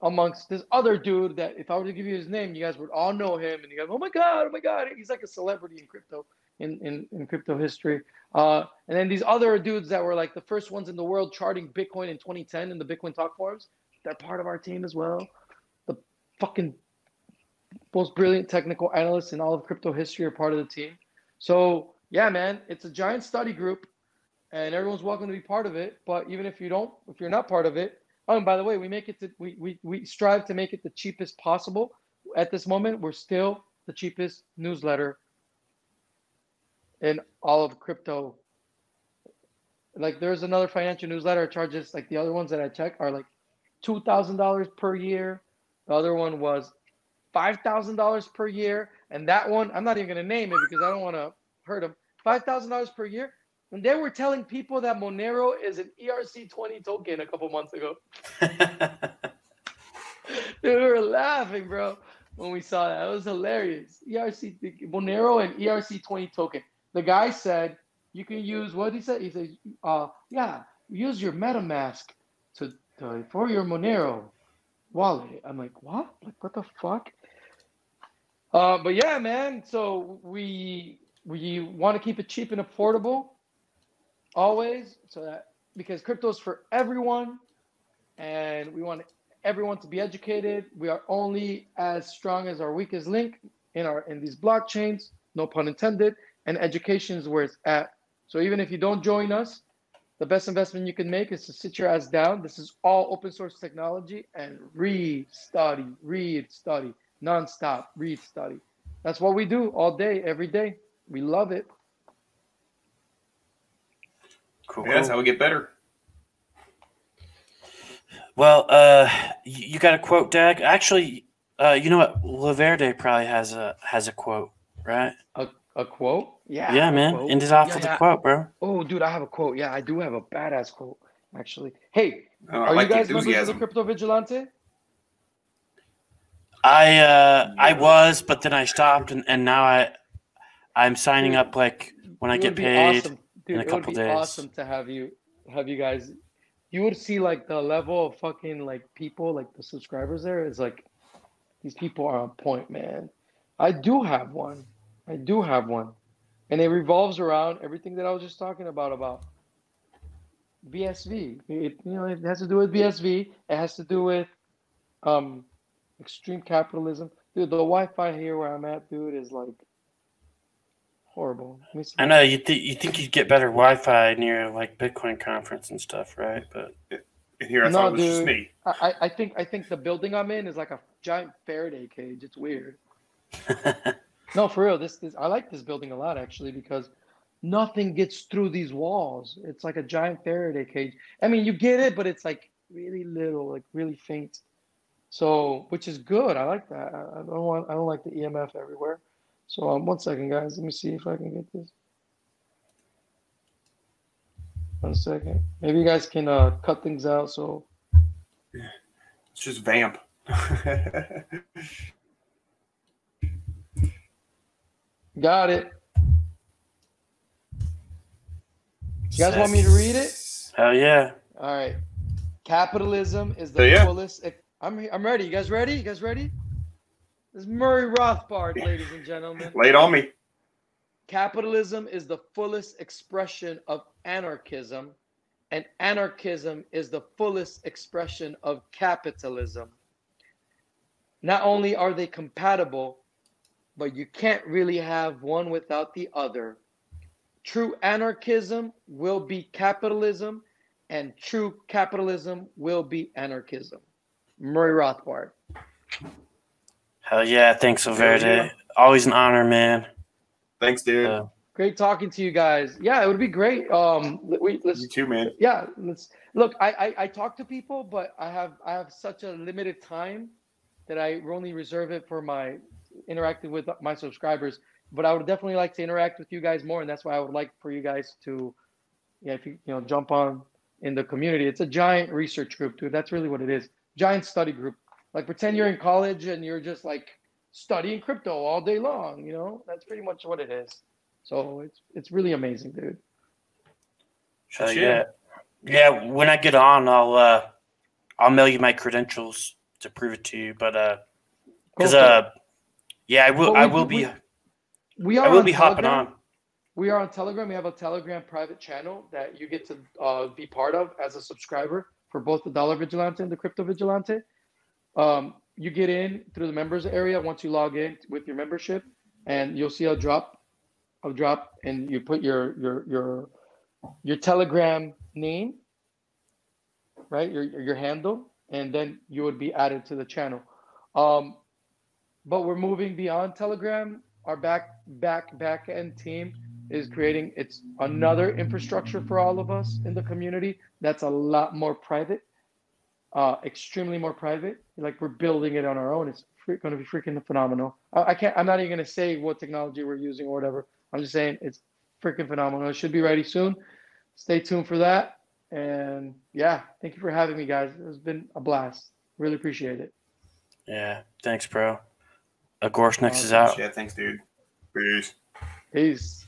amongst this other dude that if I were to give you his name, you guys would all know him. And you guys, oh my God. He's like a celebrity in crypto, in crypto history. And then these other dudes that were like the first ones in the world charting Bitcoin in 2010 in the Bitcoin talk forums, they're part of our team as well. The fucking most brilliant technical analysts in all of crypto history are part of the team. So, yeah, man, it's a giant study group and everyone's welcome to be part of it. But even if you're not part of it, oh, and by the way, we strive to make it the cheapest possible. At this moment, we're still the cheapest newsletter in all of crypto. Like there's another financial newsletter charges, like the other ones that I check are like $2,000 per year. The other one was $5,000 per year. And that one, I'm not even going to name it because I don't want to hurt them, $5,000 per year. And they were telling people that Monero is an ERC20 token a couple months ago. We were laughing, bro, when we saw that. It was hilarious. Monero and ERC20 token. The guy said, you can use, what he said? He said, yeah, use your MetaMask for your Monero wallet. I'm like, what? Like, what the fuck? But yeah, man, so we want to keep it cheap and affordable. always, so that because crypto's for everyone, and we want everyone to be educated. We are only as strong as our weakest link in these blockchains, no pun intended, and education's where it's at. So even if you don't join us, the best investment you can make is to sit your ass down. This is all open source technology, and read, study, nonstop, read, study. That's what we do all day, every day. We love it. Cool. Yeah, that's how we get better. Well, you got a quote, Dag? Actually, you know what? Laverde probably has a quote, right? A quote? Yeah. Yeah, man. Quote. Ended off with a quote, bro. Oh, dude, I have a quote. Yeah, I do have a badass quote, actually. Hey, are you guys members of the Crypto Vigilante? I was, but then I stopped, and now I'm signing up like when I get paid in a couple days. It would be awesome to have you guys. You would see like the level of fucking like people, like the subscribers there is like these people are on point, man. I do have one. And it revolves around everything that I was just talking about BSV. It has to do with BSV. It has to do with extreme capitalism. Dude, the Wi-Fi here where I'm at, dude, is like horrible. I know you think you'd get better Wi-Fi near like Bitcoin conference and stuff, right? But here I thought it was just me. I think the building I'm in is like a giant Faraday cage. It's weird. No, for real. This I like this building a lot actually because nothing gets through these walls. It's like a giant Faraday cage. I mean, you get it, but it's like really little, like really faint. So, which is good. I like that. I don't like the EMF everywhere. So, 1 second, guys. Let me see if I can get this. 1 second. Maybe you guys can cut things out. So, it's just vamp. Got it. You guys want me to read it? Hell yeah. All right. Capitalism is the coolest. I'm ready. You guys ready? This is Murray Rothbard, ladies and gentlemen. Lay it on me. Capitalism is the fullest expression of anarchism, and anarchism is the fullest expression of capitalism. Not only are they compatible, but you can't really have one without the other. True anarchism will be capitalism, and true capitalism will be anarchism. Murray Rothbard. Hell yeah. Thanks, Laverde. Always an honor, man. Thanks, dude. Great talking to you guys. Yeah, it would be great. You too, man. Yeah. Look, I talk to people, but I have such a limited time that I only reserve it for my interacting with my subscribers, but I would definitely like to interact with you guys more, and that's why I would like for you guys to, if you jump on in the community. It's a giant research group, dude. That's really what it is. Giant study group. Like pretend you're in college and you're just like studying crypto all day long. That's pretty much what it is. So it's really amazing, dude. Yeah. When I get on, I'll mail you my credentials to prove it to you. But I will be hopping on. We are on Telegram. We have a Telegram private channel that you get to be part of as a subscriber for both the Dollar Vigilante and the Crypto Vigilante. You get in through the members area once you log in with your membership, and you'll see a drop, and you put your Telegram name, right? Your handle, and then you would be added to the channel. But we're moving beyond Telegram. Our back end team is creating it's another infrastructure for all of us in the community. That's a lot more private, extremely more private. Like we're building it on our own. It's going to be freaking phenomenal. I'm not even going to say what technology we're using or whatever. I'm just saying it's freaking phenomenal. It should be ready soon. Stay tuned for that. And yeah, thank you for having me, guys. It's been a blast. Really appreciate it. Yeah. Thanks, bro. Agris Nexus is out. Yeah, thanks, dude. Peace.